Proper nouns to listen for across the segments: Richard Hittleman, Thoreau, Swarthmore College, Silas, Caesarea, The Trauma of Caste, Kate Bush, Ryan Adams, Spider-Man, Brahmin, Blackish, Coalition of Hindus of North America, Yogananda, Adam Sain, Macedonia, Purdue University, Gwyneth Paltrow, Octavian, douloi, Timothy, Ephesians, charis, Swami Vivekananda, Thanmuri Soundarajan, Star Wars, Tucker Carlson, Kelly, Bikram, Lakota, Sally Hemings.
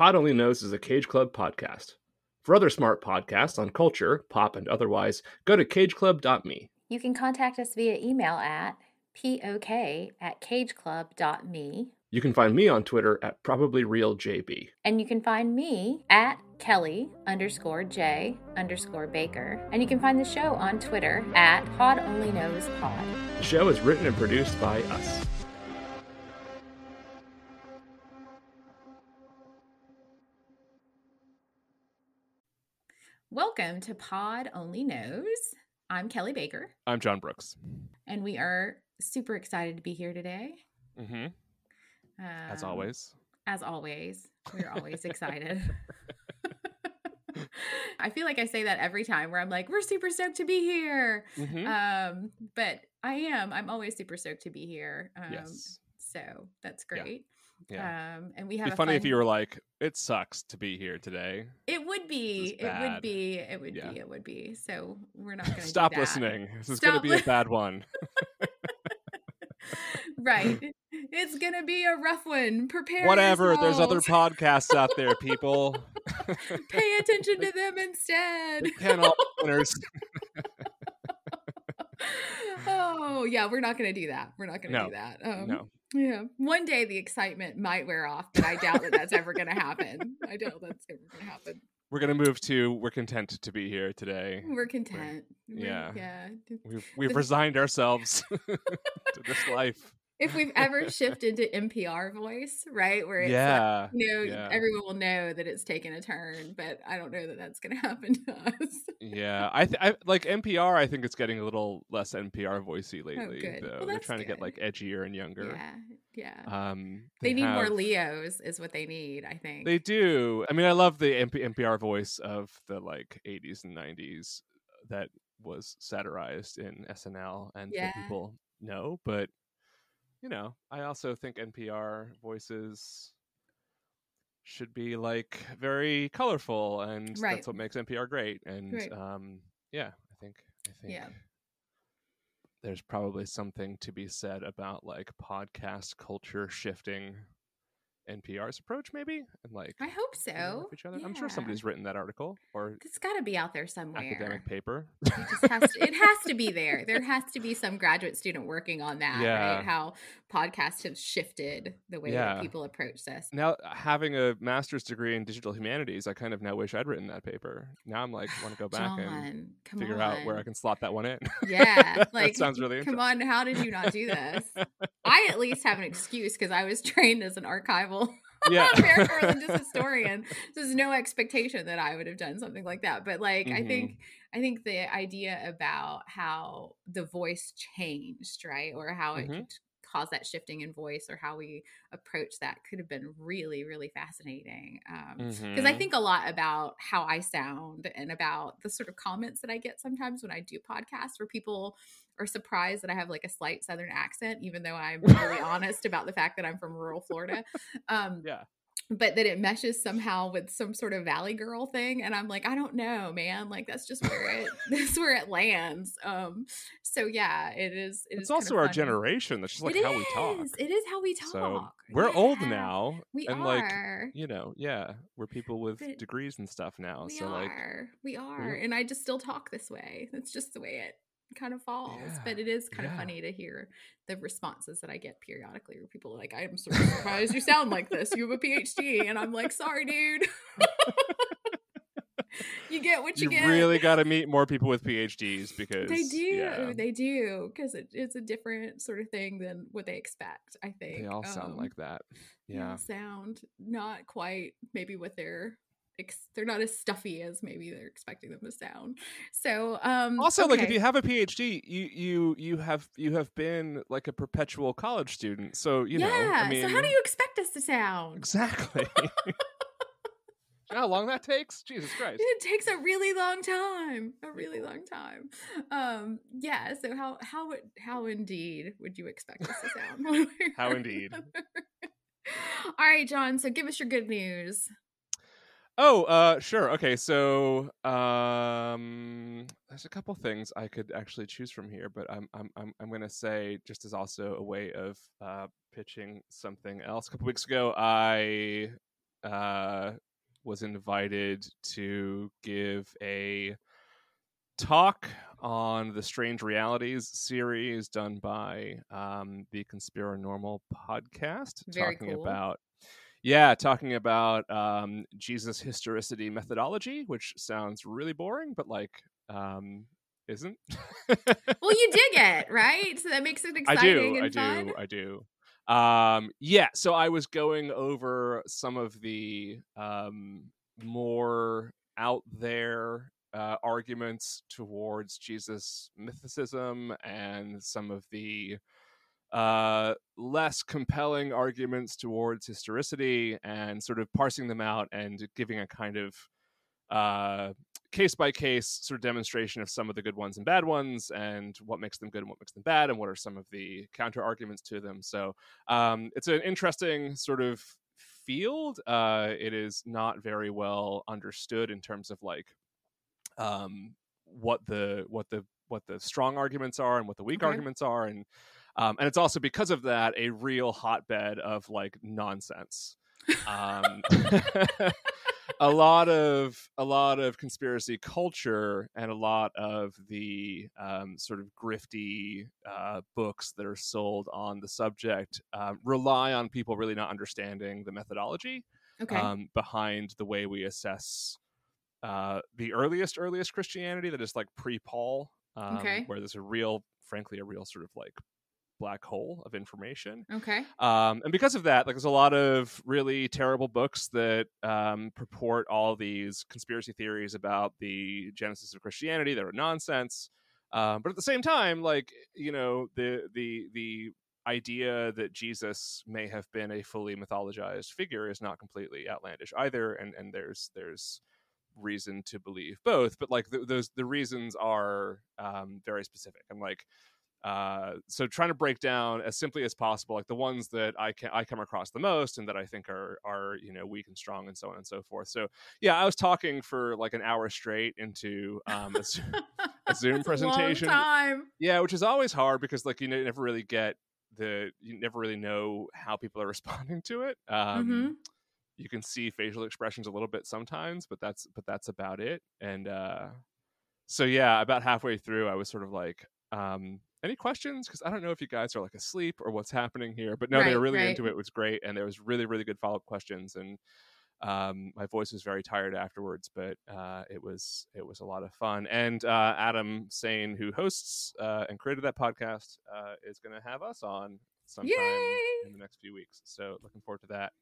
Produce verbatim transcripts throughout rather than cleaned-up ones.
Pod Only Knows is a Cage Club podcast. For other smart podcasts on culture, pop, and otherwise, go to cage club dot me. You can contact us via email at pok at cage club dot me. You can find me on Twitter at probably real J B. And you can find me at Kelly underscore J underscore Baker. And you can find the show on Twitter at Pod Only Knows Pod. The show is written and produced by us. Welcome to Pod Only Knows. I'm Kelly Baker. I'm John Brooks. And we are super excited to be here today. Mm-hmm. Um, as always. As always. We're always excited. I feel like I say that every time where I'm like, we're super stoked to be here. Mm-hmm. Um, but I am. I'm always super stoked to be here. Um, yes. So that's great. Yeah. yeah. Um, and we have It'd be a funny fun... if you were like, it sucks to be here today. It would be. It would be. It would yeah. be. It would be. So we're not going to Stop do that. listening. This is going to be li- a bad one. Right. It's going to be a rough one. Prepare Whatever. Yourselves. There's other podcasts out there, people. Pay attention to them instead. We can't all be winners. Oh, yeah. We're not going to do that. We're not going to no. do that. Um, no. Yeah. One day the excitement might wear off, but I doubt that that's ever going to happen. I doubt that's ever going to happen. We're going to move to, we're content to be here today. We're content. We're, yeah. yeah. We've, we've resigned ourselves to this life. If we've ever shifted to N P R voice, right, where it's yeah, like, you know, yeah. everyone will know that it's taken a turn, but I don't know that that's going to happen to us. yeah, I, th- I like N P R. I think it's getting a little less N P R voicey lately. Oh, good. Though. Well, They're trying good. to get like edgier and younger. Yeah, yeah. Um, they, they need have... more Leos, is what they need. I think they do. I mean, I love the N P R voice of the like eighties and nineties that was satirized in S N L, and yeah. so people know, but. You know, I also think N P R voices should be like very colorful, and right. that's what makes N P R great. And right. um, yeah, I think I think yeah. there's probably something to be said about like podcast culture shifting N P R's approach, maybe. And like, I hope so. Each other. Yeah. I'm sure somebody's written that article, or it's got to be out there somewhere. Academic paper. It just has to, it has to be there. There has to be some graduate student working on that, yeah. right? How podcasts have shifted the way yeah. that people approach this. Now, having a master's degree in digital humanities, I kind of now wish I'd written that paper. Now I'm like, want to go back John, and figure on. out where I can slot that one in. Yeah, that like sounds really. Come on, how did you not do this? I at least have an excuse because I was trained as an archival. Yeah, I'm just a historian. There's no expectation that I would have done something like that. But like, mm-hmm. I think, I think the idea about how the voice changed, right, or how mm-hmm. it caused that shifting in voice, or how we approach that, could have been really, really fascinating. Um, because mm-hmm. I think a lot about how I sound and about the sort of comments that I get sometimes when I do podcasts, where people are surprised that I have like a slight Southern accent, even though I'm really honest about the fact that I'm from rural Florida. Um, yeah. But that it meshes somehow with some sort of Valley Girl thing. And I'm like, I don't know, man. Like, that's just where it, that's where it lands. Um, so yeah, it is. It it's is also our funny. generation. That's just like it how is. we talk. It is how we talk. So we're yeah. old now. We and are. Like, you know, yeah, we're people with but degrees and stuff now. We so are. like, we are. And I just still talk this way. That's just the way it kind of falls. Yeah. But it is kind yeah. of funny to hear the responses that I get periodically, where people are like, I'm so surprised you sound like this. You have a P H D. And I'm like, sorry, dude. You get what you, you get. You really got to meet more people with P H Ds, because they do. Yeah. They do. Because it, it's a different sort of thing than what they expect, I think. They all sound um, like that. Yeah. Sound not quite maybe what they're they're not as stuffy as maybe they're expecting them to sound. So um also okay. like if you have a P H D, you you you have you have been like a perpetual college student, so you yeah. know, I mean, so how do you expect us to sound exactly? How long that takes? Jesus Christ, it takes a really long time a really long time um yeah so how how how indeed would you expect us to sound? How indeed. All right, John, so give us your good news. Oh, uh, sure. Okay, so um, there's a couple things I could actually choose from here, but I'm I'm I'm I'm gonna say, just as also a way of uh, pitching something else. A couple weeks ago, I uh, was invited to give a talk on the Strange Realities series done by um, the Conspiranormal podcast. Very talking cool. about Yeah, talking about um, Jesus historicity methodology, which sounds really boring, but like um, isn't. Well, you dig it, right? So that makes it exciting and fun. I do, I do, I do. Um, yeah, so I was going over some of the um, more out there uh, arguments towards Jesus mythicism and some of the uh less compelling arguments towards historicity, and sort of parsing them out and giving a kind of uh case by case sort of demonstration of some of the good ones and bad ones, and what makes them good and what makes them bad, and what are some of the counter arguments to them. So um it's an interesting sort of field. Uh it is not very well understood in terms of like um what the what the what the strong arguments are and what the weak okay. arguments are, and Um, and it's also, because of that, a real hotbed of like nonsense. Um, a lot of a lot of conspiracy culture and a lot of the um, sort of grifty uh, books that are sold on the subject uh, rely on people really not understanding the methodology okay. um, behind the way we assess uh, the earliest earliest Christianity, that is like pre-Paul, um, okay. where there's a real, frankly, a real sort of like black hole of information. Okay. Um, and because of that, like, there's a lot of really terrible books that um, purport all these conspiracy theories about the genesis of Christianity that are nonsense. Um, but at the same time, like, you know, the the the idea that Jesus may have been a fully mythologized figure is not completely outlandish either, and and there's there's reason to believe both. But like th- those the reasons are um, very specific, and like. Uh, so trying to break down as simply as possible, like the ones that I can I come across the most and that I think are are you know weak and strong and so on and so forth. So yeah, I was talking for like an hour straight into um, a, Zoom, a Zoom presentation. A long time. Yeah, which is always hard because like you never really get the you never really know how people are responding to it. Um, mm-hmm. You can see facial expressions a little bit sometimes, but that's but that's about it. And uh, so yeah, about halfway through, I was sort of like. Um, Any questions? Because I don't know if you guys are like asleep or what's happening here, but no, right, they were really right. into it. It was great, and there was really, really good follow-up questions. And um, my voice was very tired afterwards, but uh, it was it was a lot of fun. And uh, Adam Sain, who hosts uh, and created that podcast, uh, is going to have us on sometime Yay! in the next few weeks. So looking forward to that.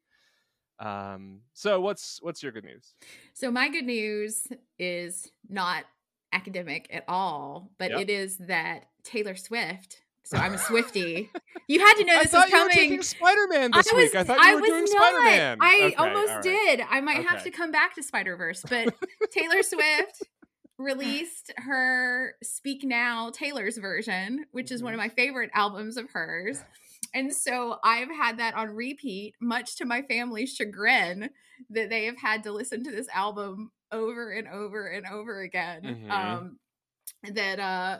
Um, so what's what's your good news? So my good news is not academic at all, but yep. it is that Taylor Swift. So I'm a Swiftie. You had to know this I was coming. I thought you were doing Spider-Man this I was, week. I thought you I were was doing not. Spider-Man. I okay, almost right. did. I might okay. have to come back to Spider-Verse, but Taylor Swift released her Speak Now, Taylor's version, which mm-hmm. is one of my favorite albums of hers. And so I've had that on repeat, much to my family's chagrin, that they have had to listen to this album over and over and over again. Mm-hmm. Um, that uh,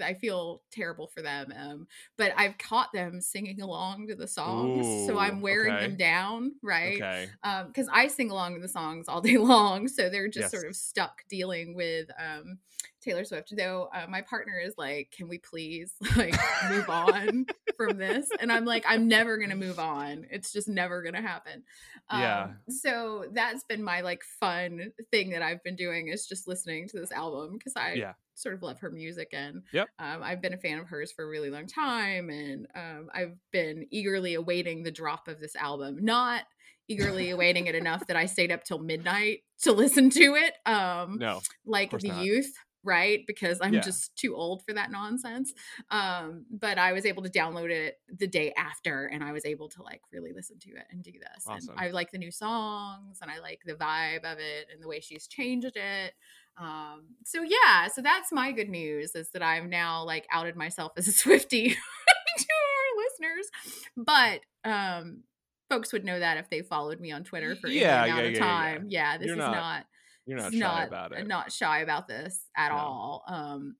I feel terrible for them. Um, but I've caught them singing along to the songs. Ooh, so I'm wearing okay. them down, right? Okay. Um, because I sing along to the songs all day long. So they're just yes. sort of stuck dealing with um, Taylor Swift. Though uh, my partner is like, can we please like move on from this? And I'm like, I'm never going to move on. It's just never going to happen. Um, yeah. So that's been my like fun thing that I've been doing, is just listening to this album, because I yeah. sort of love her music, and yep. um, I've been a fan of hers for a really long time, and um, I've been eagerly awaiting the drop of this album. Not eagerly awaiting it enough that I stayed up till midnight to listen to it. Um, no, like the not. youth. Right, because I'm yeah. just too old for that nonsense. Um, but I was able to download it the day after, and I was able to like really listen to it and do this. Awesome. And I like the new songs, and I like the vibe of it and the way she's changed it. Um, so yeah, so that's my good news, is that I've now like outed myself as a Swiftie to our listeners. But um, folks would know that if they followed me on Twitter for yeah, any amount yeah, of yeah, time. Yeah, yeah this You're is not. not You're not shy not, about it. Not shy about this at no. all. Um,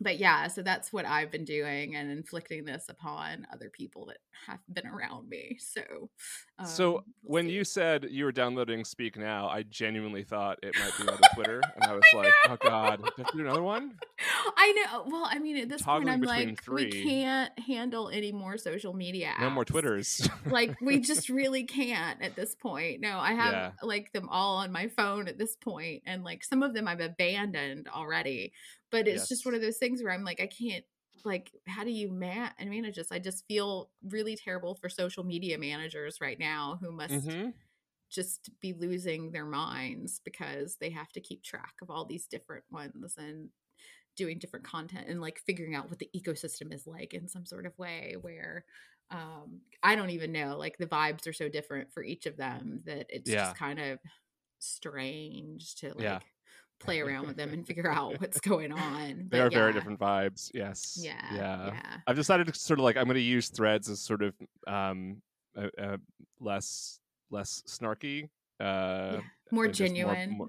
But yeah, so that's what I've been doing and inflicting this upon other people that have been around me. So um, so when see. you said you were downloading Speak Now, I genuinely thought it might be on Twitter. And I was I like, know. oh, God, do I have to do another one? I know. Well, I mean, at this Toggling point, I'm like, three. we can't handle any more social media apps. No more Twitters. Like, we just really can't at this point. No, I have yeah. like them all on my phone at this point. And like some of them I've abandoned already. But it's yes. just one of those things where I'm like, I can't, like, how do you man- manage this? I just feel really terrible for social media managers right now who must mm-hmm. just be losing their minds because they have to keep track of all these different ones and doing different content and, like, figuring out what the ecosystem is like in some sort of way where um, I don't even know. Like, the vibes are so different for each of them that it's yeah. just kind of strange to, like, yeah. play around with them and figure out what's going on. But they are yeah. very different vibes. Yes. Yeah, yeah. Yeah. I've decided to sort of like, I'm going to use Threads as sort of um, a, a less, less snarky. Uh, yeah. More genuine. More, more,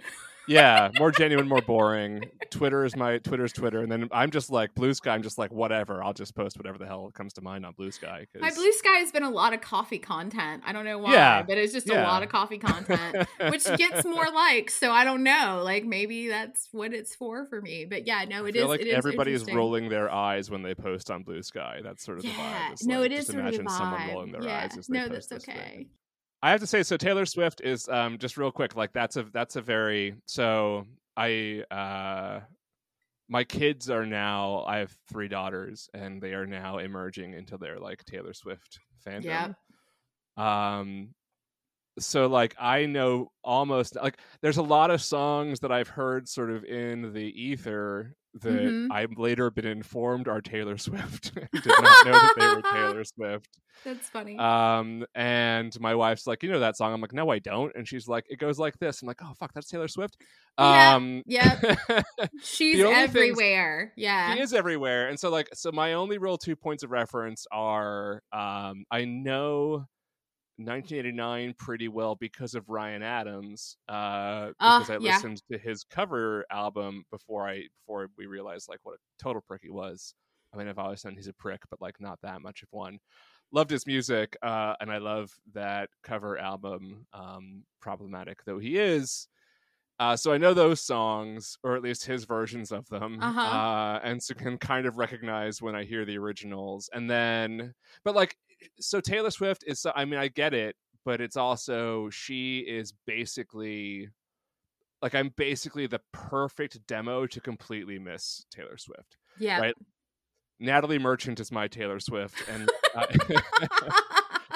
yeah. More genuine, more boring. Twitter is my Twitter's Twitter. And then I'm just like Blue Sky. I'm just like, whatever. I'll just post whatever the hell comes to mind on Blue Sky. Cause... My Blue Sky has been a lot of coffee content. I don't know why, yeah. but it's just yeah. a lot of coffee content, which gets more likes. So I don't know. Like maybe that's what it's for for me. But yeah, no, it I feel is. Like it is everybody is rolling their eyes when they post on Blue Sky. That's sort of yeah. the vibe. It's no, like, it is just sort imagine of the vibe. Someone rolling their yeah. eyes as they no, post that's this okay. thing. I have to say, so Taylor Swift is um, just real quick. Like that's a that's a very so I uh, my kids are now. I have three daughters, and they are now emerging into their like Taylor Swift fandom. Yep. Um. So like I know almost like there's a lot of songs that I've heard sort of in the ether that mm-hmm. I've later been informed are Taylor Swift. Did not know that they were Taylor Swift. That's funny. Um, and my wife's like, you know that song? I'm like, no, I don't. And she's like, it goes like this. I'm like, oh fuck, that's Taylor Swift. Yeah, um, yeah. She's everywhere. Yeah, she is everywhere. And so like, so my only real two points of reference are, um, I know nineteen eighty-nine pretty well because of Ryan Adams, uh, because uh, I listened yeah. to his cover album before I before we realized like what a total prick he was. I mean, I've always known he's a prick, but like not that much of one. Loved his music, uh, and I love that cover album. Um, problematic though he is, uh, so I know those songs, or at least his versions of them, uh-huh. uh, and so can kind of recognize when I hear the originals. And then, but like. So Taylor Swift is, I mean, I get it, but it's also, she is basically, like, I'm basically the perfect demo to completely miss Taylor Swift. Yeah. Right? Natalie Merchant is my Taylor Swift. And uh,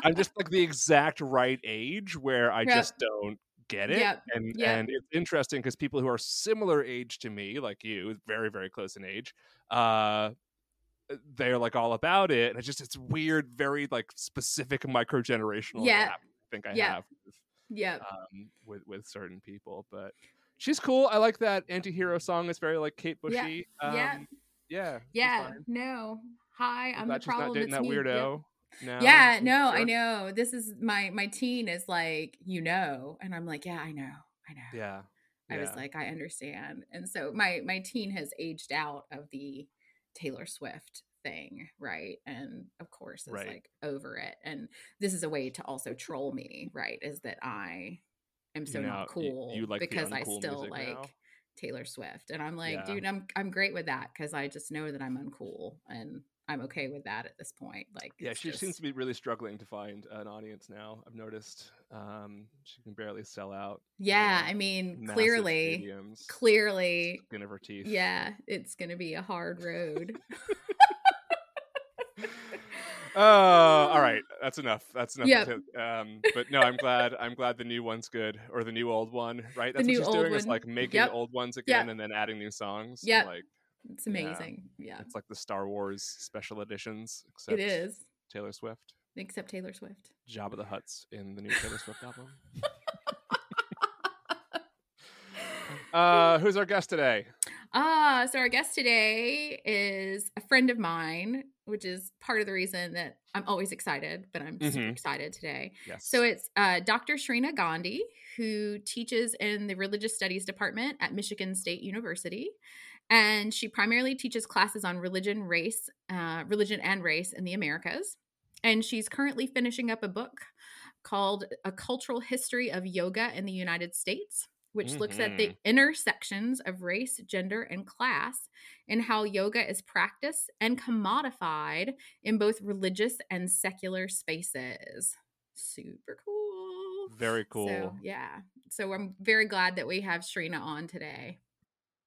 I'm just like the exact right age where I yep. just don't get it. Yep. And, yep. and it's interesting because people who are similar age to me, like you, very, very close in age, uh, they're like all about it, and it's just it's weird, very like specific micro-generational yeah I think I yeah. have yeah um with with certain people. But she's cool. I like that anti-hero song. It's very like Kate Bushy. yeah um, yeah yeah, yeah. no hi I'm the problem, it's that weirdo. Yep. No, yeah no sure. I know this is my my teen is like, you know, and I'm like, yeah I know I know yeah I yeah. was like, I understand. And so my my teen has aged out of the Taylor Swift thing, right? And of course it's right. like over it. And this is a way to also troll me, right? Is that I am so you know, not cool you, you like because I still like now? Taylor Swift. And I'm like, yeah. dude, I'm I'm great with that because I just know that I'm uncool and I'm okay with that at this point. Like, yeah, she just... seems to be really struggling to find an audience now. I've noticed um, she can barely sell out. Yeah, you know, I mean, clearly, stadiums, clearly, skin of her teeth. Yeah, it's gonna be a hard road. Oh, all right, that's enough. That's enough. Yep. Um, but no, I'm glad. I'm glad the new one's good, or the new old one, right? That's the what she's doing one. Is like making yep. old ones again, yep. and then adding new songs. Yeah. Like, it's amazing. Yeah. yeah. It's like the Star Wars special editions. Except it is. Taylor Swift. Except Taylor Swift. Jabba the Hutt's in the new Taylor Swift album. uh, who's our guest today? Uh, so our guest today is a friend of mine, which is part of the reason that I'm always excited, but I'm mm-hmm. super excited today. Yes. So it's uh, Doctor Shreena Gandhi, who teaches in the Religious Studies department at Michigan State University. And she primarily teaches classes on religion, race, uh, religion and race in the Americas. And she's currently finishing up a book called A Cultural History of Yoga in the United States, which mm-hmm. looks at the intersections of race, gender, and class and how yoga is practiced and commodified in both religious and secular spaces. Super cool. Very cool. So, yeah. So I'm very glad that we have Shreena on today.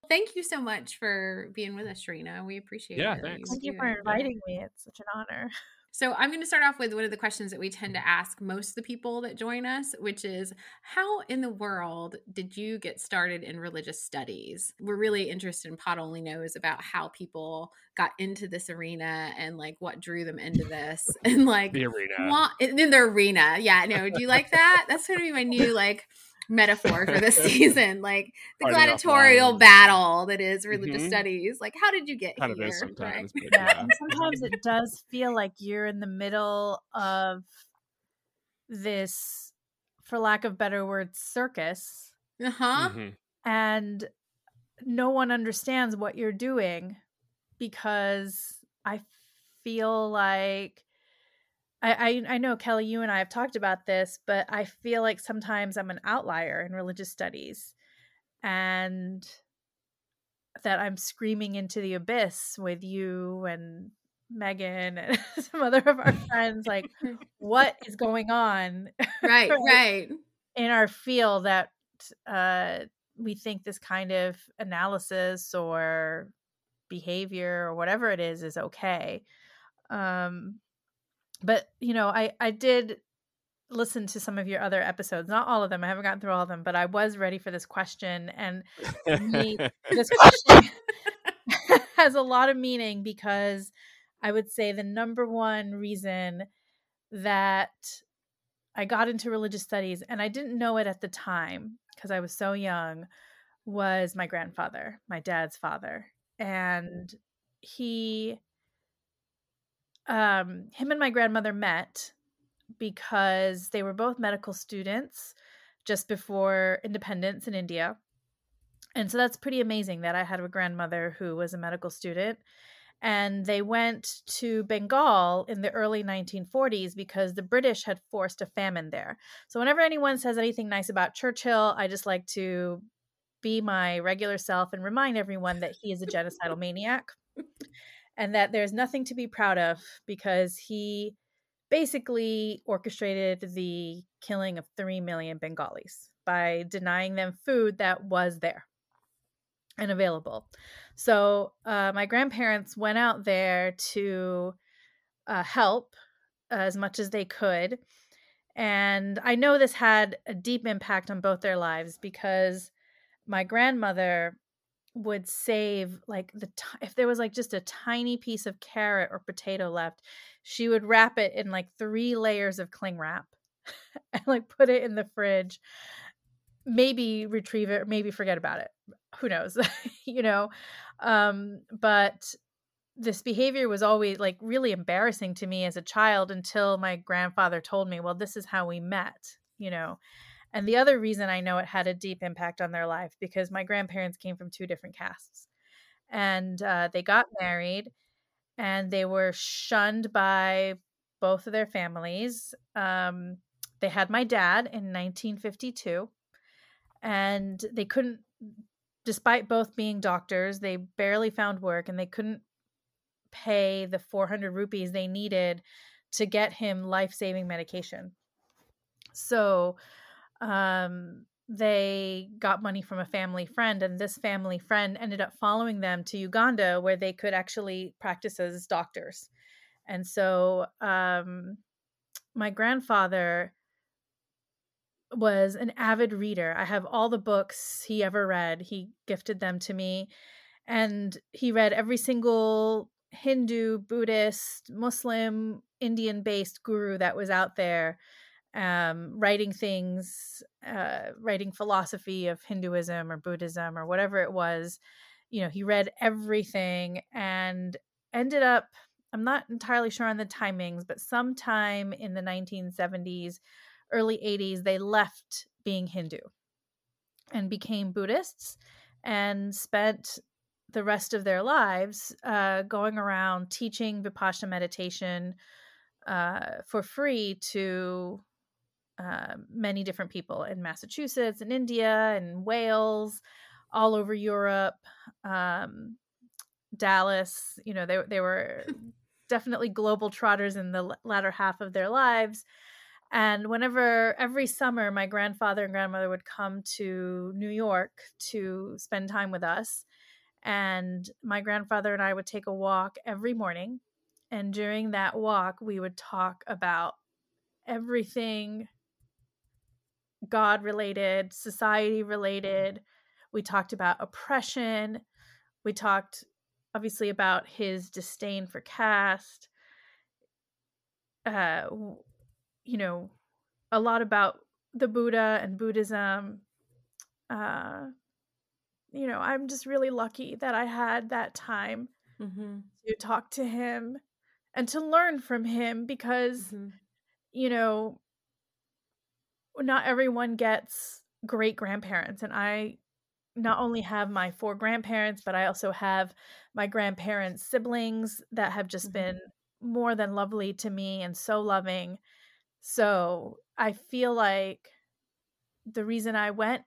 Thank you so much for being with us, Shreena. We appreciate yeah, it. Yeah, thanks. Thank you for inviting me. It's such an honor. So I'm going to start off with one of the questions that we tend to ask most of the people that join us, which is, how in the world did you get started in religious studies? We're really interested in Pod Only Knows about how people got into this arena and like what drew them into this and like the arena. What, in the arena. Yeah, no, do you like that? That's going to be my new like metaphor for this season, like the Party gladiatorial offline. Battle that is religious mm-hmm. studies. Like, how did you get kind here? Of sometimes, right? yeah. Yeah. And sometimes it does feel like you're in the middle of this, for lack of better words, circus, uh-huh. mm-hmm. and no one understands what you're doing, because I feel like I, I know, Kelly, you and I have talked about this, but I feel like sometimes I'm an outlier in religious studies and that I'm screaming into the abyss with you and Megan and some other of our friends, like, what is going on? Right, right. In our field that uh, we think this kind of analysis or behavior or whatever it is is okay. Um But, you know, I, I did listen to some of your other episodes, not all of them. I haven't gotten through all of them, but I was ready for this question. And me, this question has a lot of meaning, because I would say the number one reason that I got into religious studies, and I didn't know it at the time because I was so young, was my grandfather, my dad's father. And he... Um, him and my grandmother met because they were both medical students just before independence in India. And so that's pretty amazing that I had a grandmother who was a medical student. And they went to Bengal in the early nineteen forties because the British had forced a famine there. So whenever anyone says anything nice about Churchill, I just like to be my regular self and remind everyone that he is a genocidal maniac. And that there's nothing to be proud of, because he basically orchestrated the killing of three million Bengalis by denying them food that was there and available. So uh, my grandparents went out there to uh, help as much as they could. And I know this had a deep impact on both their lives, because my grandmother would save like the, t- if there was like just a tiny piece of carrot or potato left, she would wrap it in like three layers of cling wrap and like put it in the fridge, maybe retrieve it, maybe forget about it. Who knows, you know? Um, but this behavior was always like really embarrassing to me as a child, until my grandfather told me, well, this is how we met, you know? And the other reason I know it had a deep impact on their life, because my grandparents came from two different castes, and uh, they got married and they were shunned by both of their families. Um, they had my dad in nineteen fifty-two, and they couldn't, despite both being doctors, they barely found work, and they couldn't pay the four hundred rupees they needed to get him life-saving medication. So... Um, they got money from a family friend, and this family friend ended up following them to Uganda, where they could actually practice as doctors. And so, um, my grandfather was an avid reader. I have all the books he ever read. He gifted them to me, and he read every single Hindu, Buddhist, Muslim, Indian-based guru that was out there. Um, writing things, uh, writing philosophy of Hinduism or Buddhism or whatever it was. You know, he read everything and ended up, I'm not entirely sure on the timings, but sometime in the nineteen seventies, early eighties, they left being Hindu and became Buddhists, and spent the rest of their lives uh, going around teaching Vipassana meditation uh, for free to uh, many different people in Massachusetts and India and Wales, all over Europe, um, Dallas. You know, they, they were definitely global trotters in the latter half of their lives. And whenever, every summer, my grandfather and grandmother would come to New York to spend time with us. And my grandfather and I would take a walk every morning. And during that walk, we would talk about everything God-related, society-related. We talked about oppression. We talked, obviously, about his disdain for caste. Uh, you know, a lot about the Buddha and Buddhism. Uh, you know, I'm just really lucky that I had that time mm-hmm. to talk to him and to learn from him because, mm-hmm. you know, not everyone gets great grandparents. And I not only have my four grandparents, but I also have my grandparents' siblings that have just mm-hmm. been more than lovely to me and so loving. So I feel like the reason I went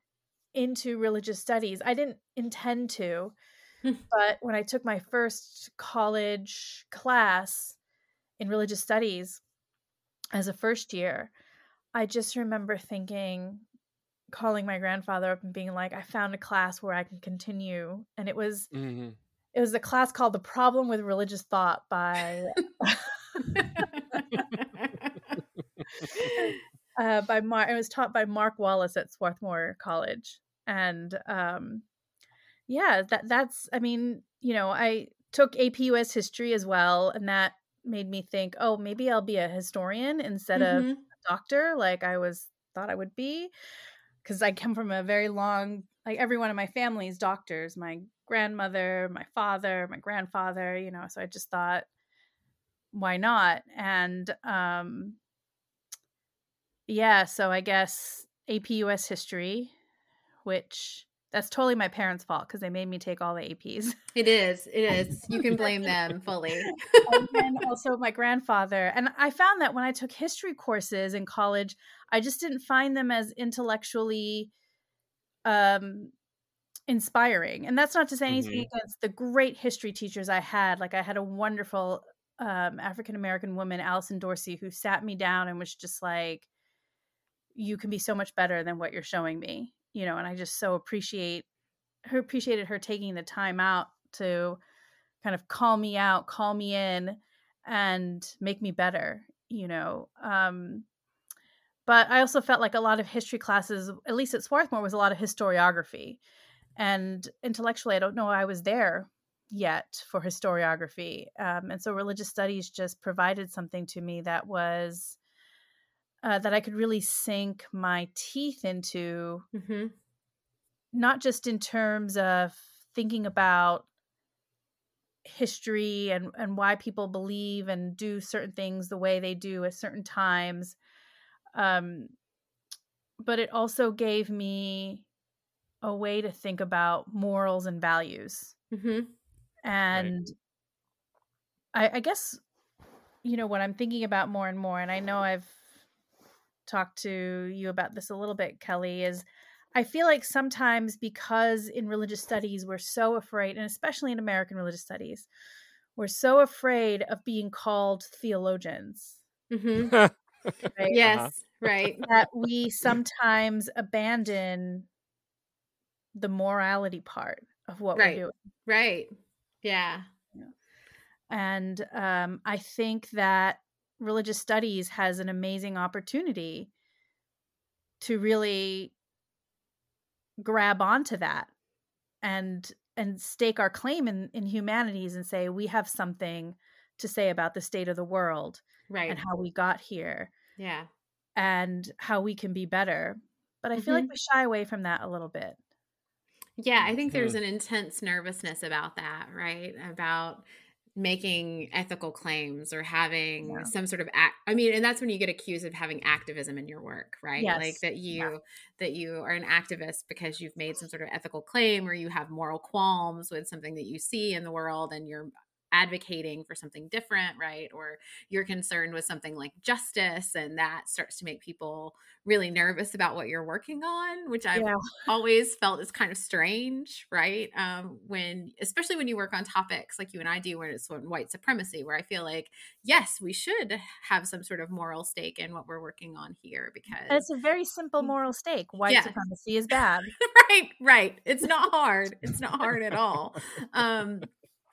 into religious studies, I didn't intend to, but when I took my first college class in religious studies as a first year, I just remember thinking, calling my grandfather up and being like, I found a class where I can continue. And it was, mm-hmm. it was a class called The Problem with Religious Thought by... Uh, by Mark, it was taught by Mark Wallace at Swarthmore College, and um, yeah, that that's. I mean, you know, I took A P U S history as well, and that made me think, oh, maybe I'll be a historian instead mm-hmm. of a doctor, like I was thought I would be, because I come from a very long, like everyone in my family is doctors, my grandmother, my father, my grandfather, you know, so I just thought, why not? And um. Yeah, so I guess A P U S history, which that's totally my parents' fault because they made me take all the A Ps. It is. It is. You can blame them fully. And then also my grandfather. And I found that when I took history courses in college, I just didn't find them as intellectually um, inspiring. And that's not to say anything mm-hmm. against the great history teachers I had. Like I had a wonderful um, African-American woman, Allison Dorsey, who sat me down and was just like, you can be so much better than what you're showing me, you know, and I just so appreciate her, appreciated her taking the time out to kind of call me out, call me in and make me better, you know. Um, but I also felt like a lot of history classes, at least at Swarthmore, was a lot of historiography. And intellectually, I don't know I was there yet for historiography. Um, and so religious studies just provided something to me that was Uh, that I could really sink my teeth into, mm-hmm. not just in terms of thinking about history and, and why people believe and do certain things the way they do at certain times, um, but it also gave me a way to think about morals and values. Mm-hmm. And right. I, I guess, you know, what I'm thinking about more and more, and I know I've talk to you about this a little bit, Kelly, is I feel like sometimes because in religious studies, we're so afraid, and especially in American religious studies, we're so afraid of being called theologians. Mm-hmm. Right? Yes, uh-huh. Right. That we sometimes abandon the morality part of what right. we're doing. Right. Yeah. And um, I think that religious studies has an amazing opportunity to really grab onto that and and stake our claim in, in humanities and say we have something to say about the state of the world right. and how we got here yeah, and how we can be better. But I mm-hmm. feel like we shy away from that a little bit. Yeah, I think there's an intense nervousness about that, right? About making ethical claims or having yeah. some sort of act. I mean, and that's when you get accused of having activism in your work, right? Yes. Like that you, yeah. that you are an activist because you've made some sort of ethical claim or you have moral qualms with something that you see in the world and you're advocating for something different, right? Or you're concerned with something like justice, and that starts to make people really nervous about what you're working on, which I've yeah. always felt is kind of strange, right? Um, when, especially when you work on topics like you and I do, when it's white supremacy, where I feel like, yes, we should have some sort of moral stake in what we're working on here, because and it's a very simple moral stake. White yeah. supremacy is bad. Right, right. It's not hard. It's not hard at all. Um,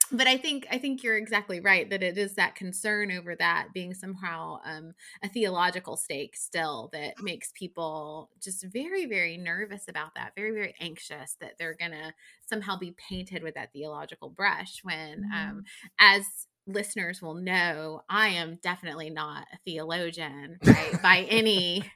But I think I think you're exactly right that it is that concern over that being somehow um, a theological stake still that makes people just very, very nervous about that, very, very anxious that they're going to somehow be painted with that theological brush when, um, as listeners will know, I am definitely not a theologian, right? By any,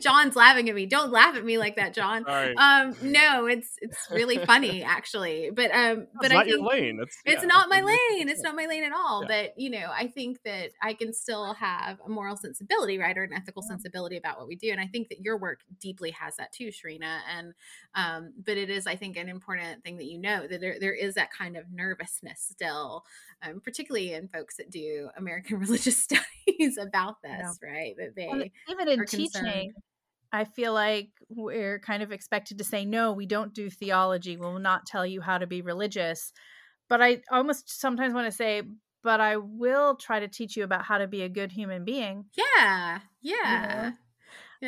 John's laughing at me. Don't laugh at me like that, John. Sorry. Um, no, it's it's really funny actually, but um, That's but not I think your lane. That's, it's yeah. not my lane. It's not my lane at all. Yeah. But you know, I think that I can still have a moral sensibility, right, or an ethical yeah. sensibility about what we do, and I think that your work deeply has that too, Shreena. And um, but it is, I think, an important thing that you know that there there is that kind of nervousness still, um, particularly. And folks that do American religious studies about this, yeah. right? That they well, even in teaching, concerned. I feel like we're kind of expected to say, no, we don't do theology. We'll not tell you how to be religious. But I almost sometimes want to say, but I will try to teach you about how to be a good human being. Yeah. Yeah. You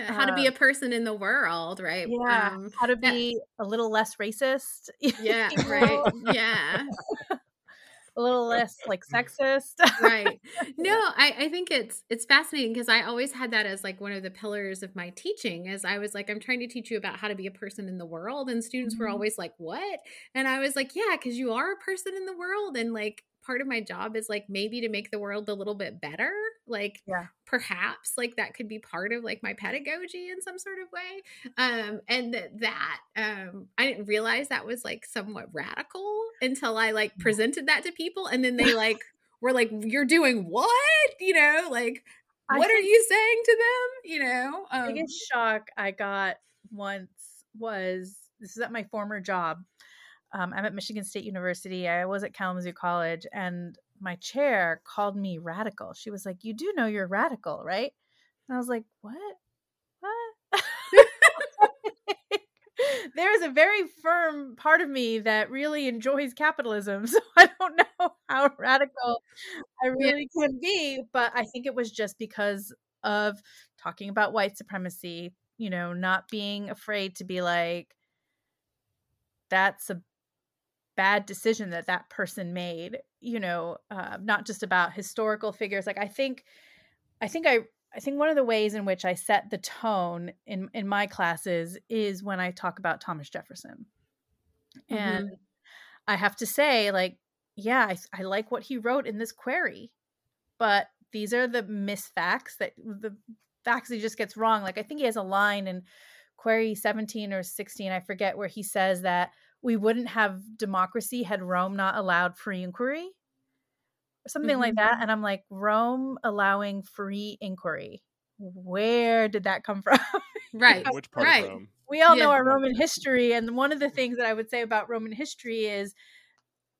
know? Yeah, how to be a person in the world, right? Yeah. Um, how to be yeah. a little less racist. Yeah. Right. Yeah. A little less like sexist. Right. No, I, I think it's, it's fascinating because I always had that as like one of the pillars of my teaching is I was like, I'm trying to teach you about how to be a person in the world. And students mm-hmm. were always like, what? And I was like, yeah, because you are a person in the world. And like, part of my job is like maybe to make the world a little bit better. Like yeah. perhaps like that could be part of like my pedagogy in some sort of way. Um, and th- that, um, I didn't realize that was like somewhat radical until I like presented that to people. And then they like, were like, you're doing what? You know, like, what I are you saying to them? You know, um, the biggest shock I got once was, this is at my former job. Um, I'm at Michigan State University. I was at Kalamazoo College, and my chair called me radical. She was like, you do know you're radical, right? And I was like, what? What? There is a very firm part of me that really enjoys capitalism. So I don't know how radical I really yes. can be. But I think it was just because of talking about white supremacy, you know, not being afraid to be like, that's a bad decision that that person made, you know, uh, not just about historical figures. Like, I think, I think I, I think one of the ways in which I set the tone in, in my classes is when I talk about Thomas Jefferson. Mm-hmm. And I have to say, like, yeah, I, I like what he wrote in this query, but these are the misfacts that the facts he just gets wrong. Like, I think he has a line in Query seventeen or sixteen, I forget, where he says that we wouldn't have democracy had Rome not allowed free inquiry or something mm-hmm. like that. And I'm like, Rome allowing free inquiry. Where did that come from? Right. Which part right. of Rome? We all yeah. know our Roman history. And one of the things that I would say about Roman history is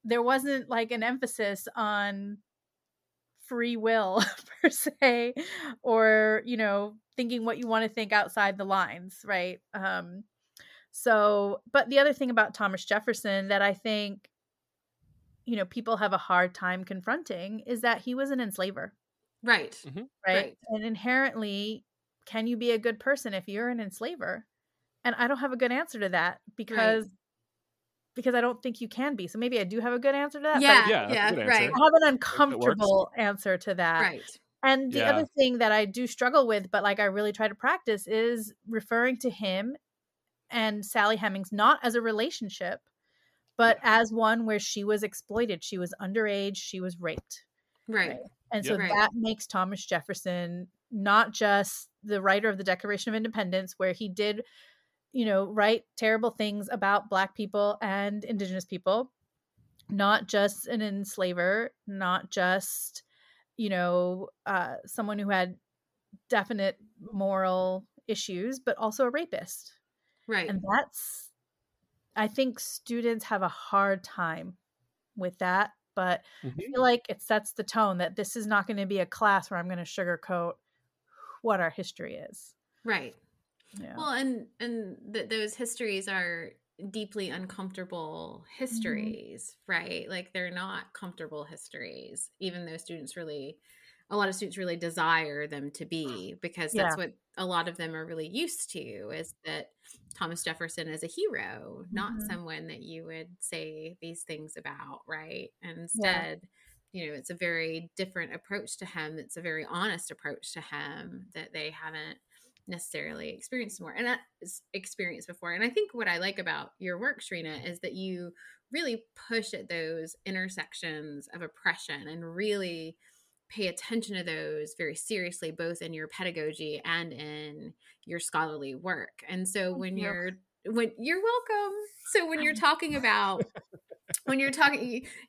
there wasn't like an emphasis on free will per se, or, you know, thinking what you want to think outside the lines. Right. Um, So, but the other thing about Thomas Jefferson that I think, you know, people have a hard time confronting is that he was an enslaver. Right. Mm-hmm. Right? Right. And inherently, can you be a good person if you're an enslaver? And I don't have a good answer to that because, right. because I don't think you can be. So maybe I do have a good answer to that. Yeah. But yeah. yeah right. I have an uncomfortable answer to that. Right. And the yeah. other thing that I do struggle with, but like I really try to practice, is referring to him and Sally Hemings not as a relationship, but yeah. as one where she was exploited. She was underage. She was raped. Right. right? And yeah. so right. that makes Thomas Jefferson not just the writer of the Declaration of Independence, where he did, you know, write terrible things about Black people and Indigenous people, not just an enslaver, not just, you know, uh, someone who had definite moral issues, but also a rapist. Right. And that's, I think students have a hard time with that, but mm-hmm. I feel like it sets the tone that this is not going to be a class where I'm going to sugarcoat what our history is. Right. Yeah. Well, and, and th- those histories are deeply uncomfortable histories, mm-hmm. right? Like they're not comfortable histories, even though students really, a lot of students really desire them to be, because that's yeah. what a lot of them are really used to, is that Thomas Jefferson is a hero, mm-hmm. not someone that you would say these things about, right? And instead, yeah. you know, it's a very different approach to him. It's a very honest approach to him that they haven't necessarily experienced more and that experienced before. And I think what I like about your work, Shreena, is that you really push at those intersections of oppression and really pay attention to those very seriously, both in your pedagogy and in your scholarly work. And so when Thank you're you. when you're welcome. So when you're talking about when you're talking,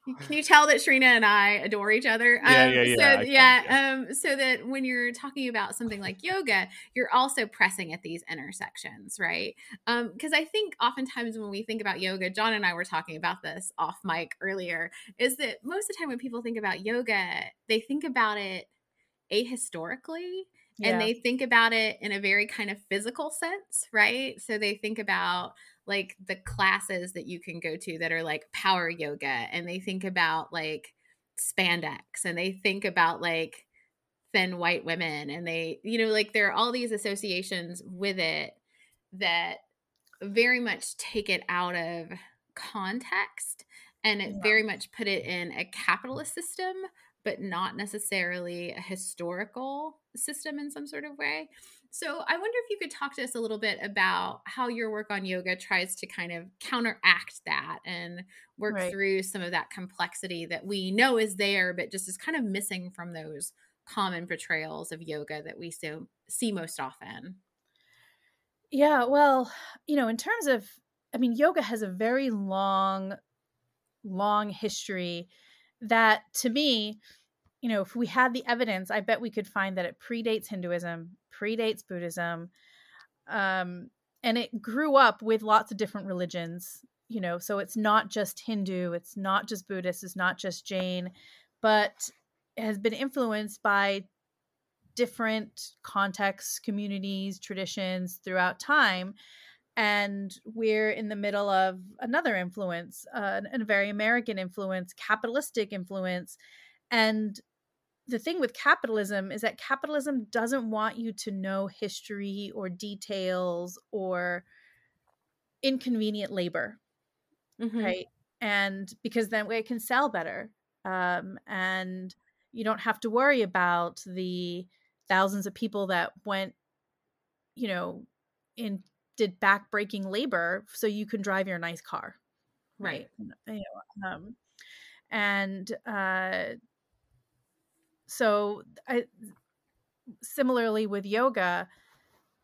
you, can you tell that Shreena and I adore each other? Yeah, um, yeah, yeah. So, yeah, yeah. Um, so that when you're talking about something like yoga, you're also pressing at these intersections, right? Um, because I think oftentimes when we think about yoga, John and I were talking about this off mic earlier, is that most of the time when people think about yoga, they think about it ahistorically. Yeah. And they think about it in a very kind of physical sense, right? So they think about like the classes that you can go to that are like power yoga, and they think about like spandex, and they think about like thin white women, and they, you know, like there are all these associations with it that very much take it out of context, and it yeah. very much put it in a capitalist system, but not necessarily a historical system in some sort of way. So I wonder if you could talk to us a little bit about how your work on yoga tries to kind of counteract that and work right. through some of that complexity that we know is there, but just is kind of missing from those common portrayals of yoga that we so see most often. Yeah, well, you know, in terms of, I mean, yoga has a very long, long history that to me, you know, if we had the evidence, I bet we could find that it predates Hinduism, predates Buddhism, um, and it grew up with lots of different religions, you know, so it's not just Hindu, it's not just Buddhist, it's not just Jain, but it has been influenced by different contexts, communities, traditions throughout time. And we're in the middle of another influence, uh, a very American influence, capitalistic influence. And the thing with capitalism is that capitalism doesn't want you to know history or details or inconvenient labor, mm-hmm. right? And because then it can sell better. Um, and you don't have to worry about the thousands of people that went, you know, in did back-breaking labor so you can drive your nice car, right? right. You know, um, and uh, so I, similarly with yoga,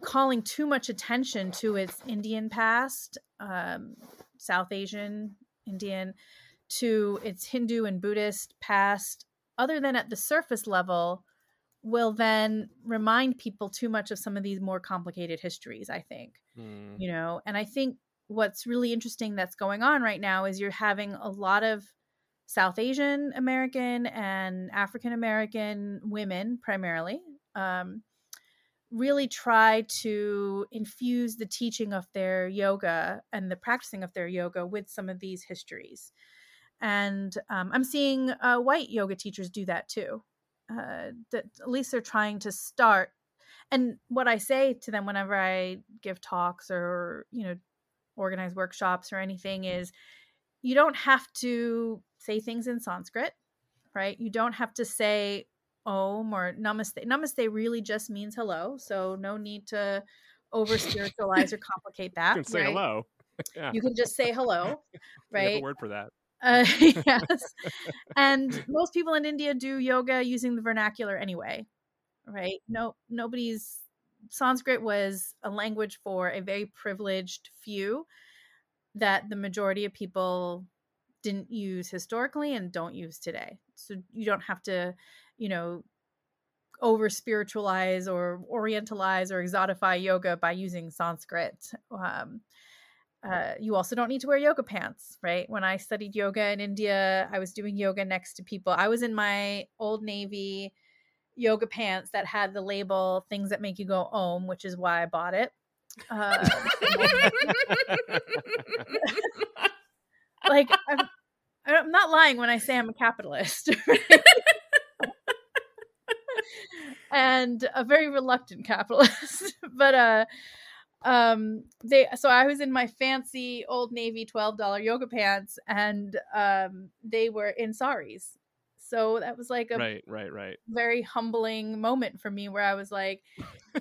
calling too much attention to its Indian past, um, South Asian, Indian, to its Hindu and Buddhist past, other than at the surface level, will then remind people too much of some of these more complicated histories, I think, mm. you know, and I think what's really interesting that's going on right now is you're having a lot of South Asian American and African American women primarily um, really try to infuse the teaching of their yoga and the practicing of their yoga with some of these histories. And um, I'm seeing uh, white yoga teachers do that too. Uh, that at least they're trying to start. And what I say to them whenever I give talks or, you know, organize workshops or anything is you don't have to say things in Sanskrit, right? You don't have to say Om or Namaste. Namaste really just means hello. So no need to over spiritualize or complicate that. You can say right? hello. Yeah. You can just say hello, right? You have a word for that. Uh, yes. And most people in India do yoga using the vernacular anyway, right? No, nobody's Sanskrit was a language for a very privileged few that the majority of people didn't use historically and don't use today. So you don't have to, you know, over spiritualize or orientalize or exotify yoga by using Sanskrit. Um, uh, you also don't need to wear yoga pants, right? When I studied yoga in India, I was doing yoga next to people. I was in my Old Navy yoga pants that had the label "things that make you go om," which is why I bought it. Uh, like I'm, I'm not lying when I say I'm a capitalist, right? And a very reluctant capitalist. But uh, um, they so I was in my fancy Old Navy twelve dollar yoga pants, and um, they were in saris. So that was like a right, right, right. very humbling moment for me, where I was like,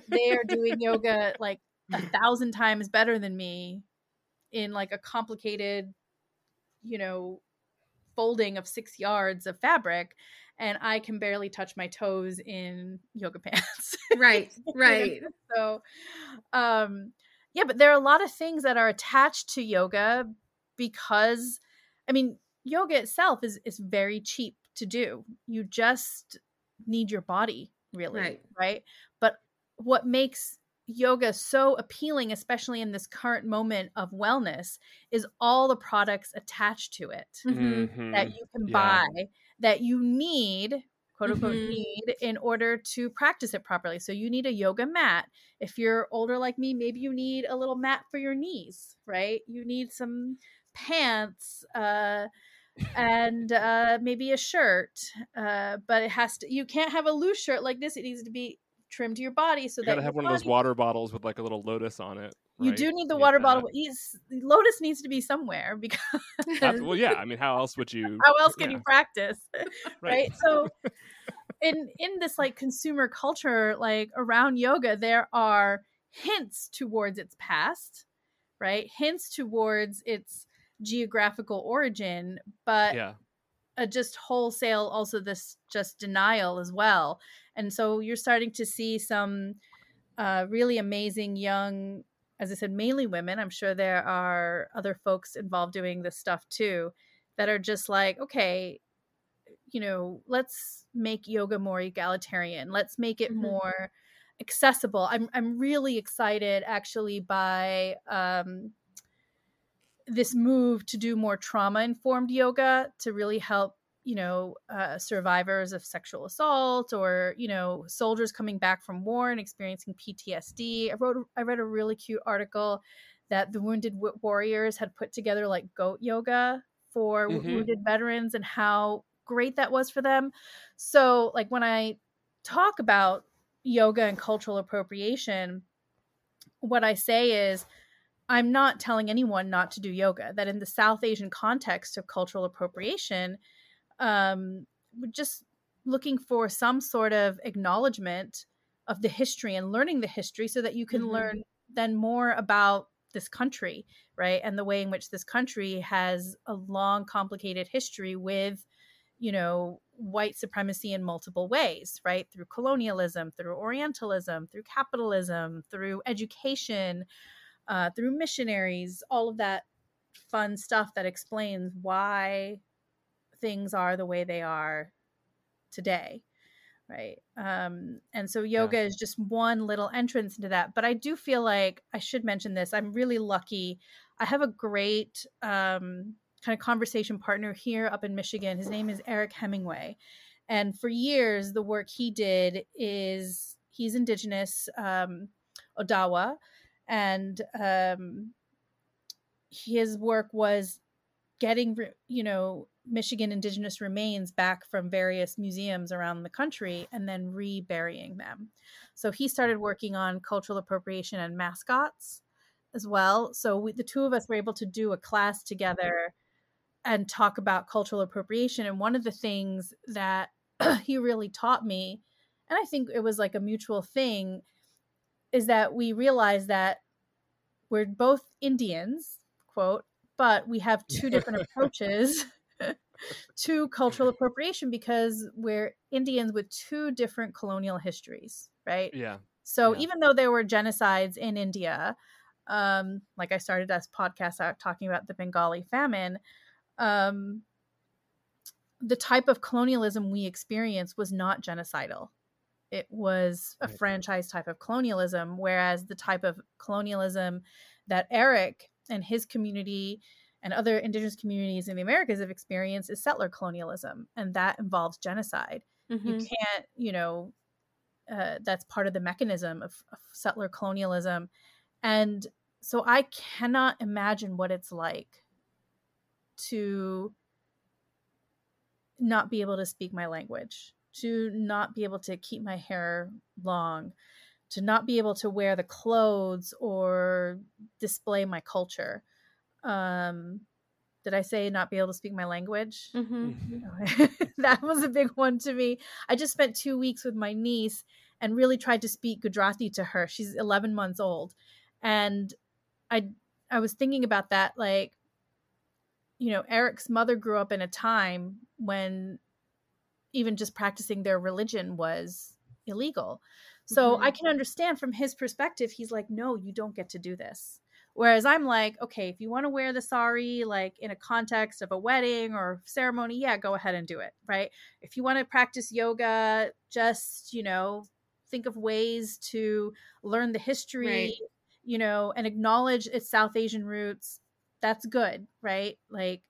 they are doing yoga like a thousand times better than me in like a complicated, you know, folding of six yards of fabric, and I can barely touch my toes in yoga pants. Right, right. So, um, yeah, but there are a lot of things that are attached to yoga because, I mean, yoga itself is, is very cheap to do. You just need your body, really, right? right? But what makes yoga so appealing, especially in this current moment of wellness, is all the products attached to it mm-hmm. that you can yeah. buy, that you need, quote unquote, mm-hmm. need in order to practice it properly. So you need a yoga mat. If you're older like me, maybe you need a little mat for your knees, right? You need some pants, uh, and uh, maybe a shirt, uh, but it has to, you can't have a loose shirt like this. It needs to be trim to your body, so you that gotta have one body... of those water bottles with like a little lotus on it. Right? You do need the you water need bottle. Lotus needs to be somewhere because. Well, yeah. I mean, how else would you? How else can yeah. you practice, right? right? So, in in this like consumer culture, like around yoga, there are hints towards its past, right? Hints towards its geographical origin, but yeah. a just wholesale also this just denial as well. And so you're starting to see some uh, really amazing young, as I said, mainly women. I'm sure there are other folks involved doing this stuff too, that are just like, okay, you know, let's make yoga more egalitarian. Let's make it mm-hmm. more accessible. I'm I'm really excited actually by um, this move to do more trauma-informed yoga to really help you know, uh, survivors of sexual assault, or, you know, soldiers coming back from war and experiencing P T S D. I wrote, I read a really cute article that the Wounded Warriors had put together, like goat yoga for mm-hmm. wounded veterans, and how great that was for them. So like when I talk about yoga and cultural appropriation, what I say is, I'm not telling anyone not to do yoga, that in the South Asian context of cultural appropriation, um, just looking for some sort of acknowledgement of the history and learning the history so that you can mm-hmm. learn then more about this country, right? And the way in which this country has a long, complicated history with, you know, white supremacy in multiple ways, right? Through colonialism, through Orientalism, through capitalism, through education, uh, through missionaries, all of that fun stuff that explains why things are the way they are today, right? Um, and so yoga yeah. is just one little entrance into that. But I do feel like I should mention this. I'm really lucky. I have a great um, kind of conversation partner here up in Michigan. His name is Eric Hemingway. And for years, the work he did is he's indigenous um, Odawa. And um, his work was getting, you know, Michigan indigenous remains back from various museums around the country and then reburying them. So he started working on cultural appropriation and mascots as well. So we, the two of us were able to do a class together and talk about cultural appropriation. And one of the things that he really taught me, and I think it was like a mutual thing, is that we realized that we're both Indians, quote, but we have two different approaches to cultural appropriation because we're Indians with two different colonial histories, right? Yeah. So yeah. even though there were genocides in India, um, like I started this podcast out talking about the Bengali famine, um, the type of colonialism we experienced was not genocidal. It was a right. franchise type of colonialism, whereas the type of colonialism that Eric and his community and other indigenous communities in the Americas have experienced is settler colonialism, and that involves genocide. Mm-hmm. You can't, you know, uh, that's part of the mechanism of, of settler colonialism. And so I cannot imagine what it's like to not be able to speak my language, to not be able to keep my hair long, to not be able to wear the clothes or display my culture. Um, did I say not be able to speak my language? Mm-hmm. That was a big one to me. I just spent two weeks with my niece and really tried to speak Gujarati to her. She's eleven months old. And I, I was thinking about that, like, you know, Eric's mother grew up in a time when even just practicing their religion was illegal. So mm-hmm. I can understand from his perspective, he's like, no, you don't get to do this. Whereas I'm like, okay, if you want to wear the sari, like in a context of a wedding or ceremony, yeah, go ahead and do it, right? If you want to practice yoga, just, you know, think of ways to learn the history, right. you know, and acknowledge its South Asian roots. That's good, right? Like,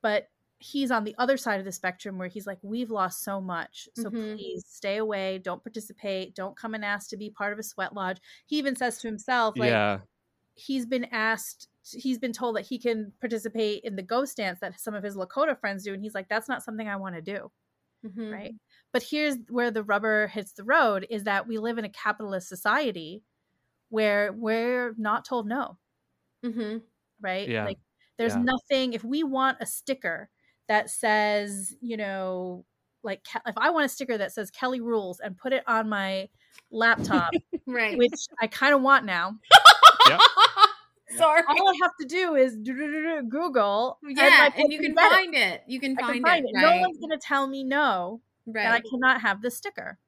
but he's on the other side of the spectrum where he's like, we've lost so much. So mm-hmm. please stay away. Don't participate. Don't come and ask to be part of a sweat lodge. He even says to himself, like, yeah. he's been asked, he's been told that he can participate in the ghost dance that some of his Lakota friends do. And he's like, that's not something I want to do. Mm-hmm. Right. But here's where the rubber hits the road, is that we live in a capitalist society where we're not told no. Mm-hmm. Right. Yeah. Like there's yeah. nothing, if we want a sticker that says, you know, like if I want a sticker that says Kelly rules and put it on my laptop, right. which I kind of want now. Yep. Sorry. All I have to do is Google. Yeah. And, and you can find it. it. You can find, can find it. it. Right? No one's going to tell me no. Right. And I cannot have the sticker.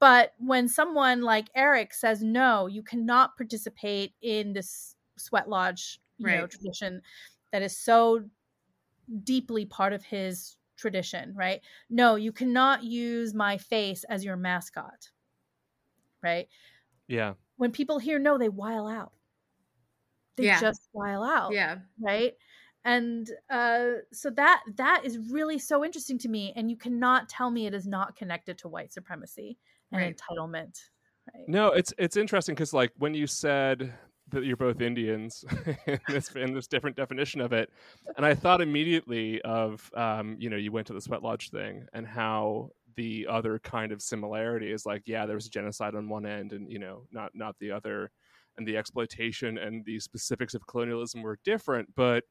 But when someone like Eric says, no, you cannot participate in this sweat lodge, you right. know, tradition that is so deeply part of his tradition, right? No, you cannot use my face as your mascot, right? Yeah. When people hear no, they wile out. They yeah. just wile out. Yeah. Right. And uh, so that that is really so interesting to me. And you cannot tell me it is not connected to white supremacy and right. entitlement. Right? No, it's it's interesting because like when you said that you're both Indians in, this, in this different definition of it. And I thought immediately of, um, you know, you went to the sweat lodge thing and how the other kind of similarity is like, yeah, there was a genocide on one end and, you know, not, not the other, and the exploitation and the specifics of colonialism were different, but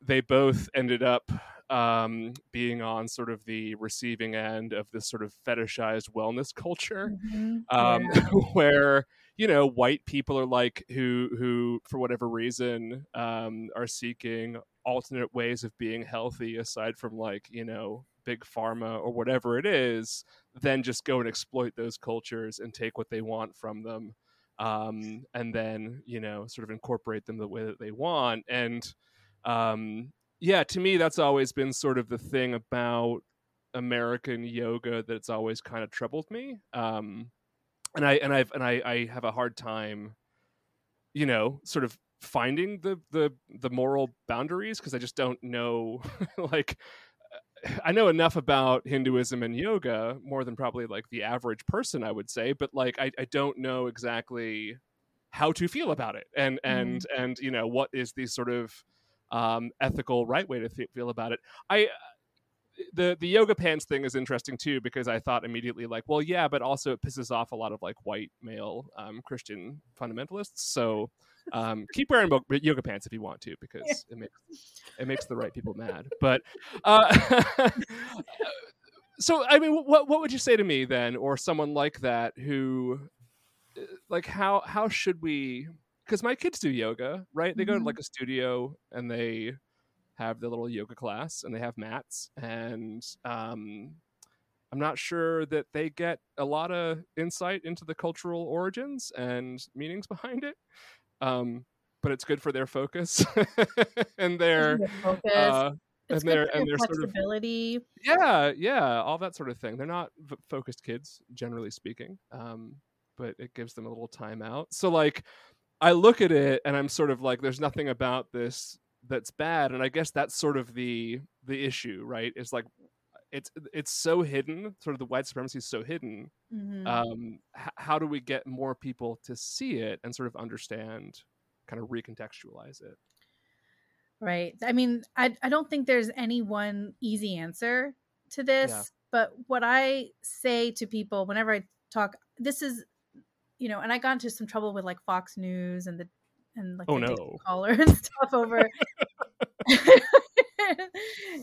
they both ended up um, being on sort of the receiving end of this sort of fetishized wellness culture mm-hmm. um, yeah. where, you know, white people are like who, who for whatever reason um, are seeking alternate ways of being healthy aside from like, you know, big pharma or whatever it is, then just go and exploit those cultures and take what they want from them. Um, and then, you know, sort of incorporate them the way that they want. And, Um, yeah, to me, that's always been sort of the thing about American yoga that's always kind of troubled me. Um, and I and I've and I, I have a hard time, you know, sort of finding the the the moral boundaries because I just don't know. Like, I know enough about Hinduism and yoga more than probably like the average person, I would say, but like I, I don't know exactly how to feel about it, and and mm. and you know, what is the sort of Um, ethical right way to th- feel about it. I the the yoga pants thing is interesting too, because I thought immediately like, well, yeah, but also it pisses off a lot of like white male um, Christian fundamentalists. So um, keep wearing bo- yoga pants if you want to, because yeah. it makes it makes the right people mad. But uh, so I mean, what what would you say to me then, or someone like that who like how how should we? Because my kids do yoga, right? They go mm-hmm. to like a studio and they have their little yoga class and they have mats. And um, I'm not sure that they get a lot of insight into the cultural origins and meanings behind it. Um, but it's good for their focus and their focus. Uh, and their and their flexibility. Sort of, yeah, yeah, all that sort of thing. They're not v- focused kids, generally speaking, um, but it gives them a little time out. So like, I look at it and I'm sort of like, there's nothing about this that's bad, and I guess that's sort of the the issue, right? It's like it's it's so hidden, sort of the white supremacy is so hidden. Mm-hmm. Um, h- how do we get more people to see it and sort of understand, kind of recontextualize it? Right. I mean, I I don't think there's any one easy answer to this, yeah. But what I say to people whenever I talk, this is, you know, and I got into some trouble with like Fox News and the and like oh, the no. caller and stuff over.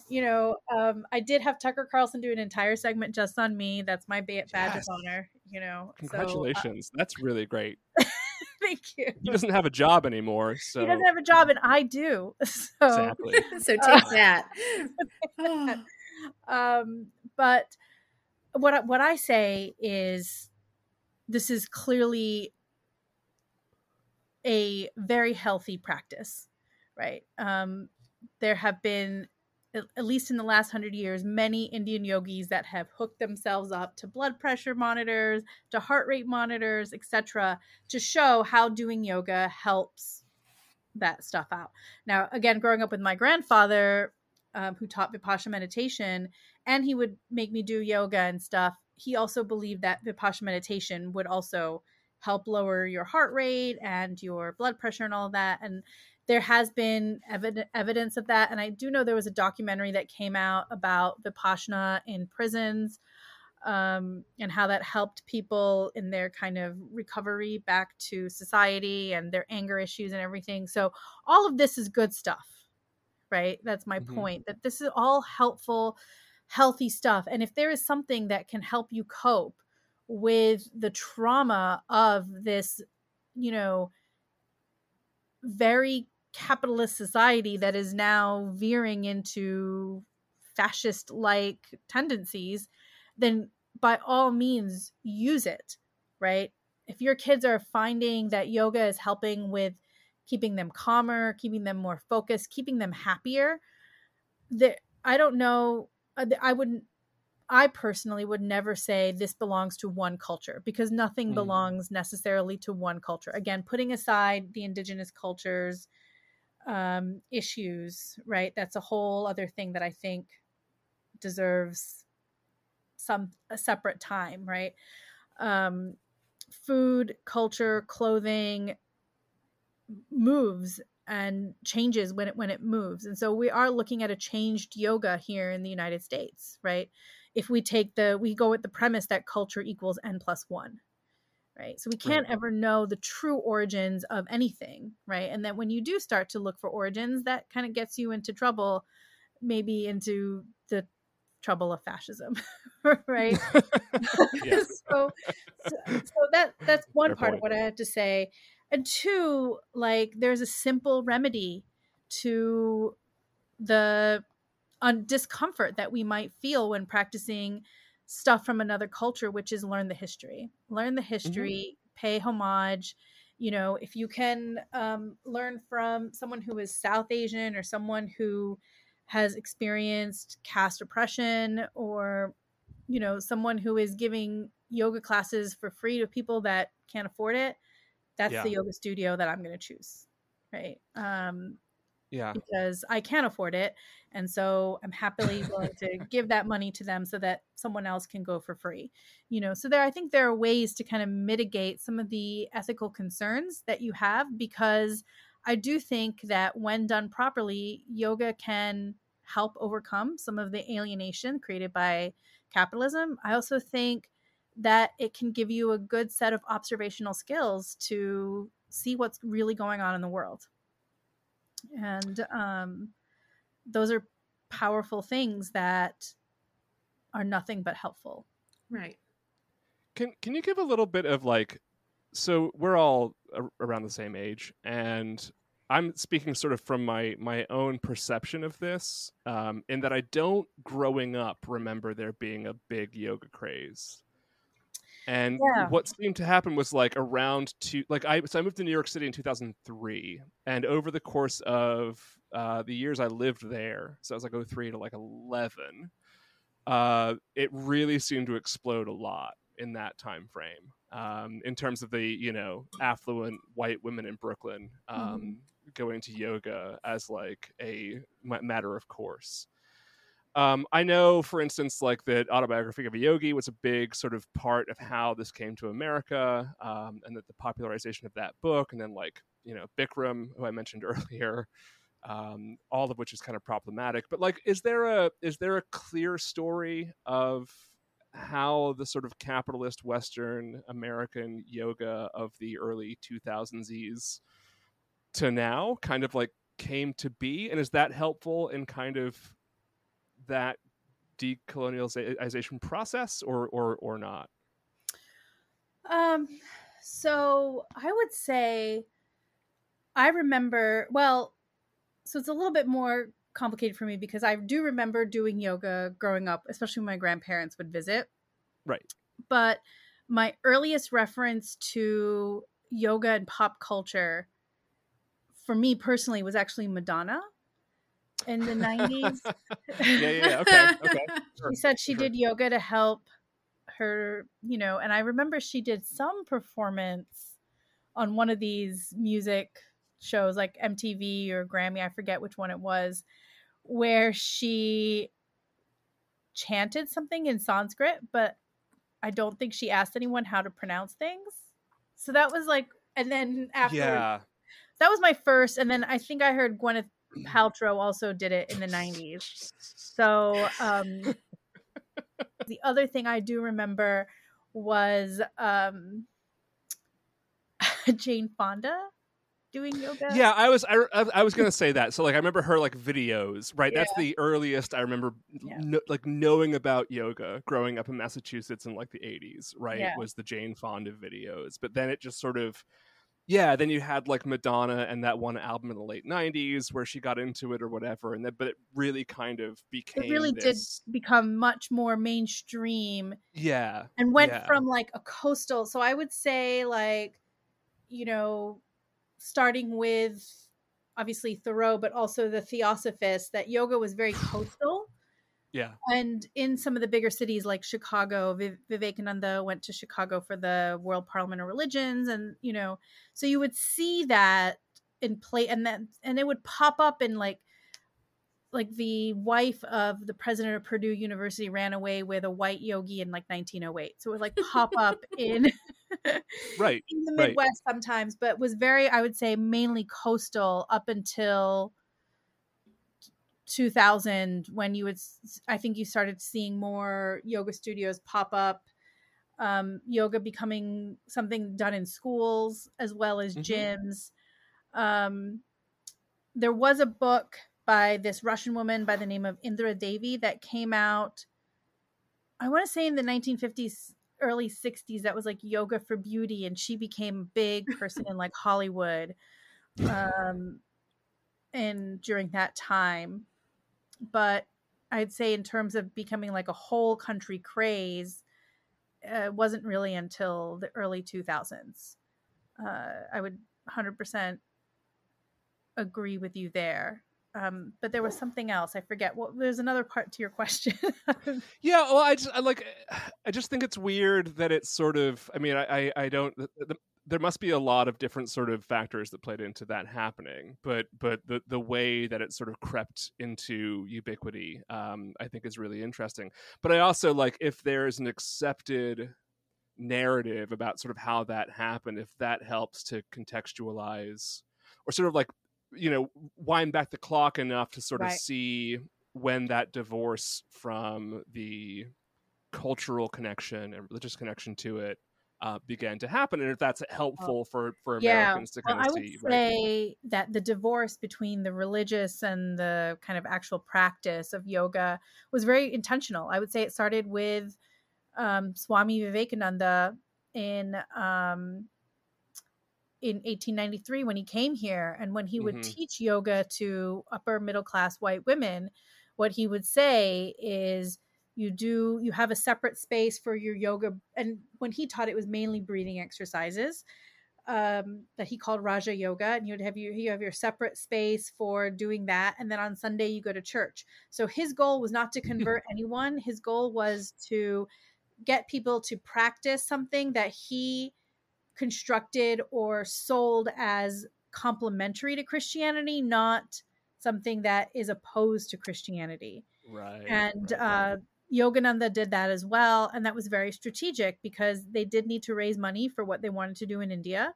you know, um, I did have Tucker Carlson do an entire segment just on me. That's my ba- badge yes. of honor. You know, congratulations. So, uh, that's really great. Thank you. He doesn't have a job anymore. So. He doesn't have a job, and I do. So, exactly. so take uh, that. that. Um, but what I, what I say is, this is clearly a very healthy practice, right? Um, there have been, at least in the last hundred years, many Indian yogis that have hooked themselves up to blood pressure monitors, to heart rate monitors, et cetera, to show how doing yoga helps that stuff out. Now, again, growing up with my grandfather, um, who taught Vipassana meditation, and he would make me do yoga and stuff, he also believed that Vipassana meditation would also help lower your heart rate and your blood pressure and all that. And there has been ev- evidence of that. And I do know there was a documentary that came out about Vipassana in prisons, um, and how that helped people in their kind of recovery back to society and their anger issues and everything. So all of this is good stuff, right? That's my mm-hmm. point, that this is all helpful, healthy stuff. And if there is something that can help you cope with the trauma of this, you know, very capitalist society that is now veering into fascist-like tendencies, then by all means use it, right? If your kids are finding that yoga is helping with keeping them calmer, keeping them more focused, keeping them happier, that I don't know, I wouldn't, I personally would never say this belongs to one culture, because nothing mm. belongs necessarily to one culture. Again, putting aside the indigenous cultures um, issues, right? That's a whole other thing that I think deserves some a separate time, right? Um, food, culture, clothing moves and changes when it when it moves. And so we are looking at a changed yoga here in the United States, right? If we take the, we go with the premise that culture equals N plus one, right? So we can't ever know the true origins of anything, right? And that when you do start to look for origins, that kind of gets you into trouble, maybe into the trouble of fascism, right? so, so, so that that's one Fair part point. Of what I have to say. And two, like, there's a simple remedy to the on discomfort that we might feel when practicing stuff from another culture, which is learn the history, learn the history, mm-hmm. pay homage. You know, if you can um, learn from someone who is South Asian or someone who has experienced caste oppression, or, you know, someone who is giving yoga classes for free to people that can't afford it, that's yeah. the yoga studio that I'm going to choose. Right. Um, Yeah. Because I can't afford it. And so I'm happily willing to give that money to them so that someone else can go for free. You know, so there, I think there are ways to kind of mitigate some of the ethical concerns that you have, because I do think that when done properly, yoga can help overcome some of the alienation created by capitalism. I also think that it can give you a good set of observational skills to see what's really going on in the world. And um, those are powerful things that are nothing but helpful. Right. Can Can you give a little bit of like, so we're all a- around the same age, and I'm speaking sort of from my, my own perception of this, um, in that I don't growing up remember there being a big yoga craze. And yeah. what seemed to happen was like around two, like I, so I moved to New York City in two thousand three, and over the course of uh, the years I lived there, so I was like oh three to like eleven, uh, it really seemed to explode a lot in that time frame, um, in terms of the, you know, affluent white women in Brooklyn um, mm-hmm. going to yoga as like a matter of course. Um, I know, for instance, like that Autobiography of a Yogi was a big sort of part of how this came to America, um, and that the popularization of that book, and then like, you know, Bikram, who I mentioned earlier, um, all of which is kind of problematic. But like, is there a is there a clear story of how the sort of capitalist Western American yoga of the early two thousands to now kind of like came to be? And is that helpful in kind of that decolonialization process, or or or not? Um, so I would say I remember, well, so it's a little bit more complicated for me because I do remember doing yoga growing up, especially when my grandparents would visit. Right. But my earliest reference to yoga and pop culture for me personally was actually Madonna. In the nineties. yeah, yeah, okay, okay. Sure, she said she sure. did yoga to help her, you know, and I remember she did some performance on one of these music shows like M T V or Grammy, I forget which one it was, where she chanted something in Sanskrit, but I don't think she asked anyone how to pronounce things. So that was like, and then after, yeah. that was my first, and then I think I heard Gwyneth Paltrow also did it in the nineties. So um, the other thing I do remember was um, Jane Fonda doing yoga. Yeah, I was I, I was gonna say that. So like I remember her like videos, right? Yeah. That's the earliest I remember yeah. no, like knowing about yoga growing up in Massachusetts in like the eighties, right? Yeah. Was the Jane Fonda videos, but then it just sort of. Yeah, then you had like Madonna and that one album in the late nineties where she got into it or whatever, and that, but it really kind of became. It really this... did become much more mainstream. Yeah, and went yeah. from like a coastal. So I would say like, you know, starting with obviously Thoreau, but also the Theosophists, that yoga was very coastal. Yeah, and in some of the bigger cities like Chicago, Vive- Vivekananda went to Chicago for the World Parliament of Religions, and you know, so you would see that in play, and then and it would pop up in like, like the wife of the president of Purdue University ran away with a white yogi in like nineteen oh eight, so it would like pop up in right in the Midwest right. sometimes, but was very, I would say, mainly coastal up until two thousand, when you would, I think you started seeing more yoga studios pop up, um, yoga becoming something done in schools as well as mm-hmm. gyms. Um, there was a book by this Russian woman by the name of Indra Devi that came out, I want to say in the nineteen fifties, early sixties, that was like yoga for beauty. And she became a big person in like Hollywood. Um, and during that time. But I'd say in terms of becoming like a whole country craze, it uh, wasn't really until the early two thousands. Uh, I would one hundred percent agree with you there. Um, but there was something else. I forget. Well, there's another part to your question. yeah. Well, I just I like, I just think it's weird that it's sort of, I mean, I, I, I don't, the, the, there must be a lot of different sort of factors that played into that happening, but but the the way that it sort of crept into ubiquity, um, I think is really interesting. But I also like, if there's an accepted narrative about sort of how that happened, if that helps to contextualize or sort of like, you know, wind back the clock enough to sort right. of see when that divorce from the cultural connection and religious connection to it Uh, began to happen, and if that's helpful for for Americans yeah. to kind well, of I see. I would say right? that the divorce between the religious and the kind of actual practice of yoga was very intentional. I would say it started with um, Swami Vivekananda in um, in eighteen ninety-three when he came here, and when he would mm-hmm. teach yoga to upper middle class white women, what he would say is, You do, you have a separate space for your yoga. And when he taught, it was mainly breathing exercises um, that he called Raja Yoga. And you'd have your, you have your separate space for doing that. And then on Sunday you go to church. So his goal was not to convert anyone. His goal was to get people to practice something that he constructed or sold as complementary to Christianity, not something that is opposed to Christianity. Right. And, right, uh, right. Yogananda did that as well. And that was very strategic because they did need to raise money for what they wanted to do in India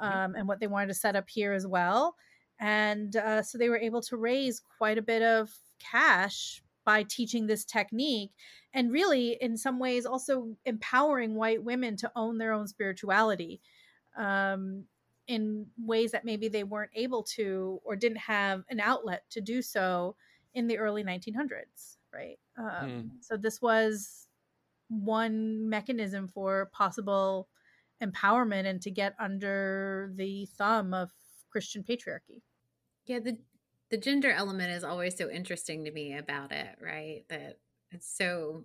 um, mm-hmm. and what they wanted to set up here as well. And uh, so they were able to raise quite a bit of cash by teaching this technique and really in some ways also empowering white women to own their own spirituality um, in ways that maybe they weren't able to or didn't have an outlet to do so in the early nineteen hundreds. Right. Um, mm. So this was one mechanism for possible empowerment and to get under the thumb of Christian patriarchy. Yeah. The, the gender element is always so interesting to me about it. Right. That it's so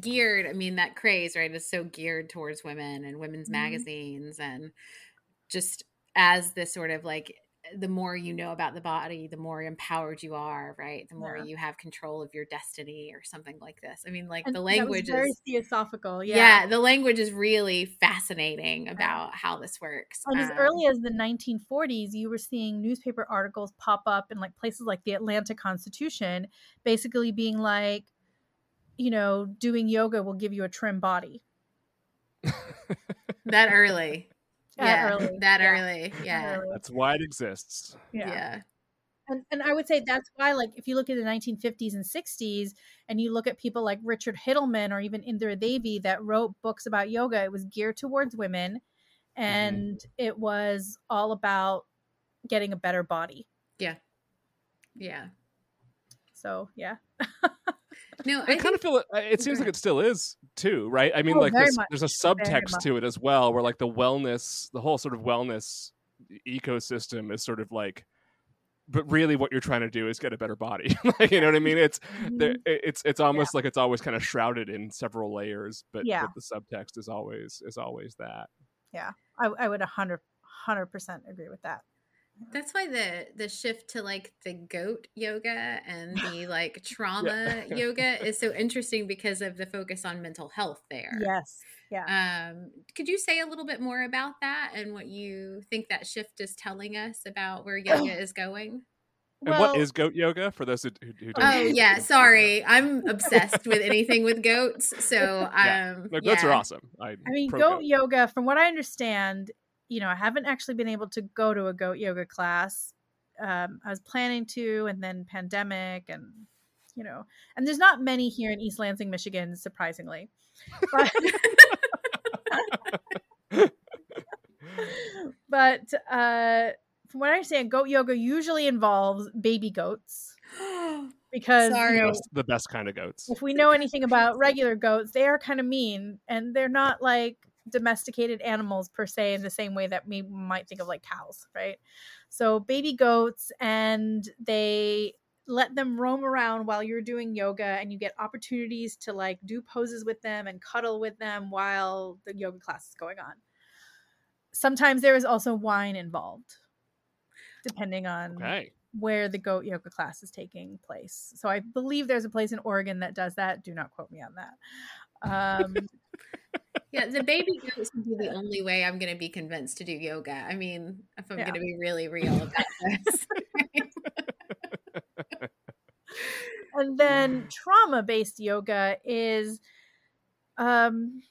geared. I mean, that craze, right, is so geared towards women and women's mm-hmm. magazines. And just as this sort of like, the more you know about the body, the more empowered you are, right? The more yeah. you have control of your destiny or something like this. I mean, like and the language that was very is very theosophical. Yeah. Yeah. The language is really fascinating yeah. about how this works. And um, as early as the nineteen forties, you were seeing newspaper articles pop up in like places like the Atlanta Constitution, basically being like, you know, doing yoga will give you a trim body. that early. Yeah, that early. That yeah. early. Yeah. That's why it exists. Yeah. yeah. And and I would say that's why, like, if you look at the nineteen fifties and sixties and you look at people like Richard Hittleman or even Indra Devi that wrote books about yoga, it was geared towards women and mm-hmm. it was all about getting a better body. Yeah. Yeah. So, yeah. No, I, I kind of feel it, it seems like it still is too, right? I mean, oh, like this, there's a subtext to it as well, where like the wellness, the whole sort of wellness ecosystem is sort of like, but really what you're trying to do is get a better body. Like, you know what I mean? It's, mm-hmm. it's, it's almost yeah. like it's always kind of shrouded in several layers, but, yeah. but the subtext is always, is always that. Yeah. I, I would a hundred, hundred percent agree with that. That's why the the shift to like the goat yoga and the like trauma yeah. yoga is so interesting because of the focus on mental health there. Yes. Yeah. Um, could you say a little bit more about that and what you think that shift is telling us about where yoga is going? And well, what is goat yoga for those who, who don't? Oh know. Yeah, sorry, I'm obsessed with anything with goats. So um, yeah. no, goats yeah. are awesome. I'm I mean, goat, goat yoga, from what I understand. You know, I haven't actually been able to go to a goat yoga class. Um, I was planning to, and then pandemic and, you know, and there's not many here in East Lansing, Michigan, surprisingly. But, but uh, from what I understand, goat yoga usually involves baby goats. Because Sorry. You know, the best kind of goats. If we know anything about regular goats, they are kind of mean and they're not like domesticated animals per se in the same way that we might think of like cows, right? So baby goats, and they let them roam around while you're doing yoga, and you get opportunities to like do poses with them and cuddle with them while the yoga class is going on. Sometimes there is also wine involved, depending on okay. where the goat yoga class is taking place. So I believe there's a place in Oregon that does that. Do not quote me on that. Um Yeah, the baby goats would be the only way I'm going to be convinced to do yoga. I mean, if I'm yeah. going to be really real about this. And then trauma-based yoga is um,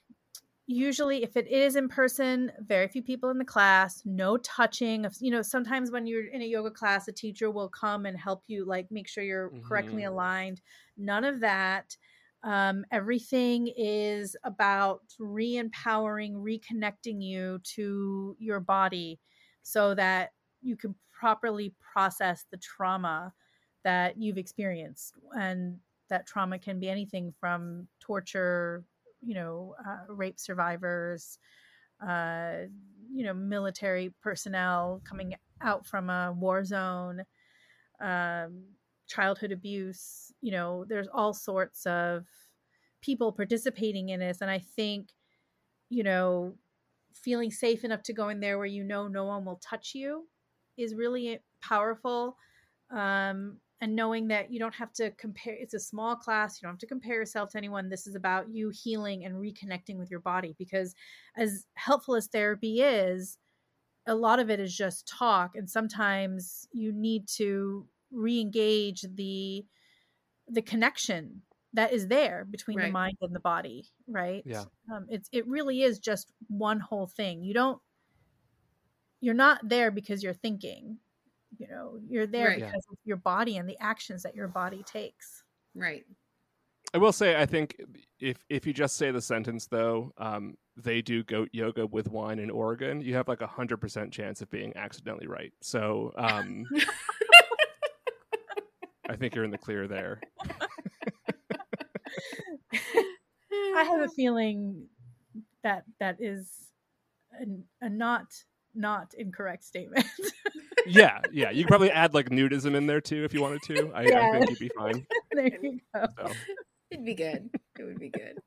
usually, if it is in person, very few people in the class, no touching. You know, sometimes when you're in a yoga class, a teacher will come and help you, like, make sure you're correctly mm-hmm. aligned. None of that. Um, everything is about re-empowering, reconnecting you to your body so that you can properly process the trauma that you've experienced. And that trauma can be anything from torture, you know, uh, rape survivors, uh, you know, military personnel coming out from a war zone, um, childhood abuse. You know, there's all sorts of people participating in this. And I think, you know, feeling safe enough to go in there where, you know, no one will touch you is really powerful. Um, and knowing that you don't have to compare, it's a small class, you don't have to compare yourself to anyone. This is about you healing and reconnecting with your body, because as helpful as therapy is, a lot of it is just talk. And sometimes you need to re-engage the, the connection that is there between right. the mind and the body. Right. Yeah. Um, it's, it really is just one whole thing. You don't, you're not there because you're thinking, you know, you're there right. because yeah. of your body and the actions that your body takes. Right. I will say, I think if, if you just say the sentence though, um, they do goat yoga with wine in Oregon, you have like a hundred percent chance of being accidentally right. So, um, I think you're in the clear there. I have a feeling that that is a, a not not incorrect statement. yeah, yeah. You could probably add like nudism in there too if you wanted to. I, yeah. I think you'd be fine. There you go. So. It'd be good. It would be good.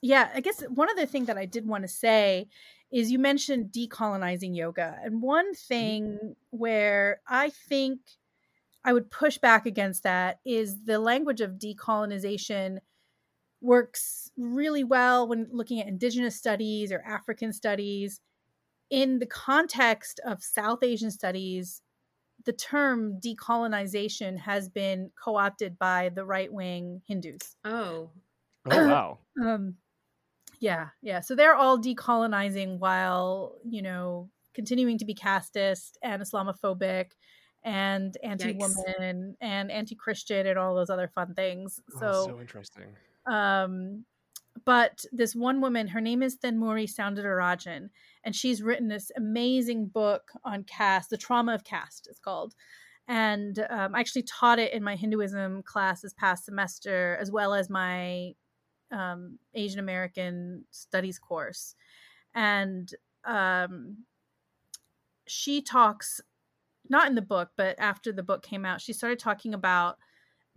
Yeah, I guess one other thing that I did want to say is you mentioned decolonizing yoga. And one thing mm-hmm. where I think I would push back against that is the language of decolonization works really well when looking at indigenous studies or African studies. In the context of South Asian studies, the term decolonization has been co-opted by the right-wing Hindus. Oh, oh wow. um, yeah, yeah. So they're all decolonizing while, you know, continuing to be casteist and Islamophobic and anti-woman Yikes. and anti-Christian and all those other fun things. So, oh, so interesting. Um, but this one woman, her name is Thanmuri Soundarajan, and she's written this amazing book on caste, The Trauma of Caste, it's called. And um, I actually taught it in my Hinduism class this past semester, as well as my um, Asian American studies course. And um, she talks, not in the book, but after the book came out, she started talking about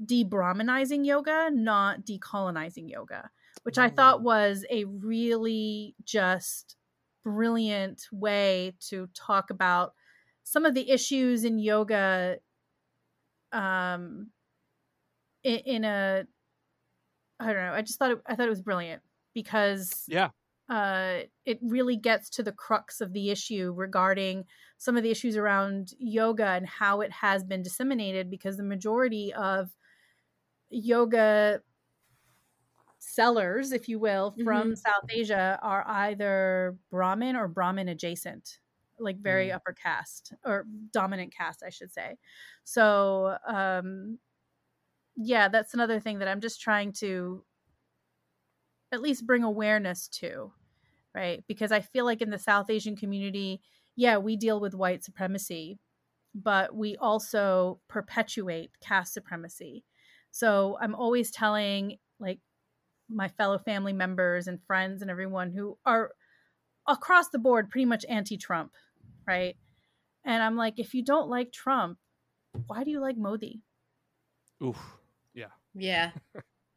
de-Brahmanizing yoga, not decolonizing yoga, which I thought was a really just brilliant way to talk about some of the issues in yoga um, in, in a, I don't know, I just thought it, I thought it was brilliant because yeah. uh, it really gets to the crux of the issue regarding some of the issues around yoga and how it has been disseminated, because the majority of yoga sellers, if you will, from mm-hmm. South Asia are either Brahmin or Brahmin adjacent, like very mm. upper caste or dominant caste, I should say. So, um, yeah, that's another thing that I'm just trying to at least bring awareness to, right? Because I feel like in the South Asian community, yeah, we deal with white supremacy, but we also perpetuate caste supremacy. So I'm always telling, like, my fellow family members and friends and everyone who are across the board pretty much anti-Trump, right? And I'm like, if you don't like Trump, why do you like Modi? Oof. Yeah. Yeah.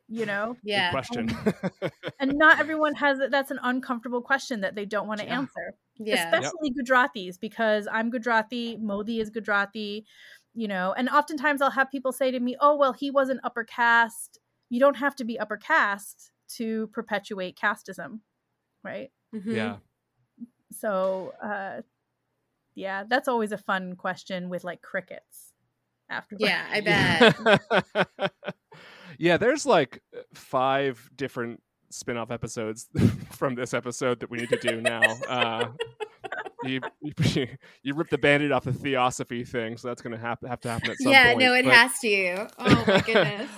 You know? Yeah. Good question. And, and not everyone has it. That's an uncomfortable question that they don't want to yeah. answer. Yeah. Especially yep. Gujaratis, because I'm Gujarati, Modi is Gujarati, you know, and oftentimes I'll have people say to me, oh, well, he wasn't upper caste. You don't have to be upper caste to perpetuate casteism, right? Mm-hmm. Yeah. So, uh, yeah, that's always a fun question with like crickets afterwards. Yeah, I bet. Yeah, there's like five different spin-off episodes from this episode that we need to do now. Uh, you, you you ripped the Band-Aid off the theosophy thing, so that's going to have to have to happen at some yeah, point. Yeah, no, it but... has to. Oh my goodness.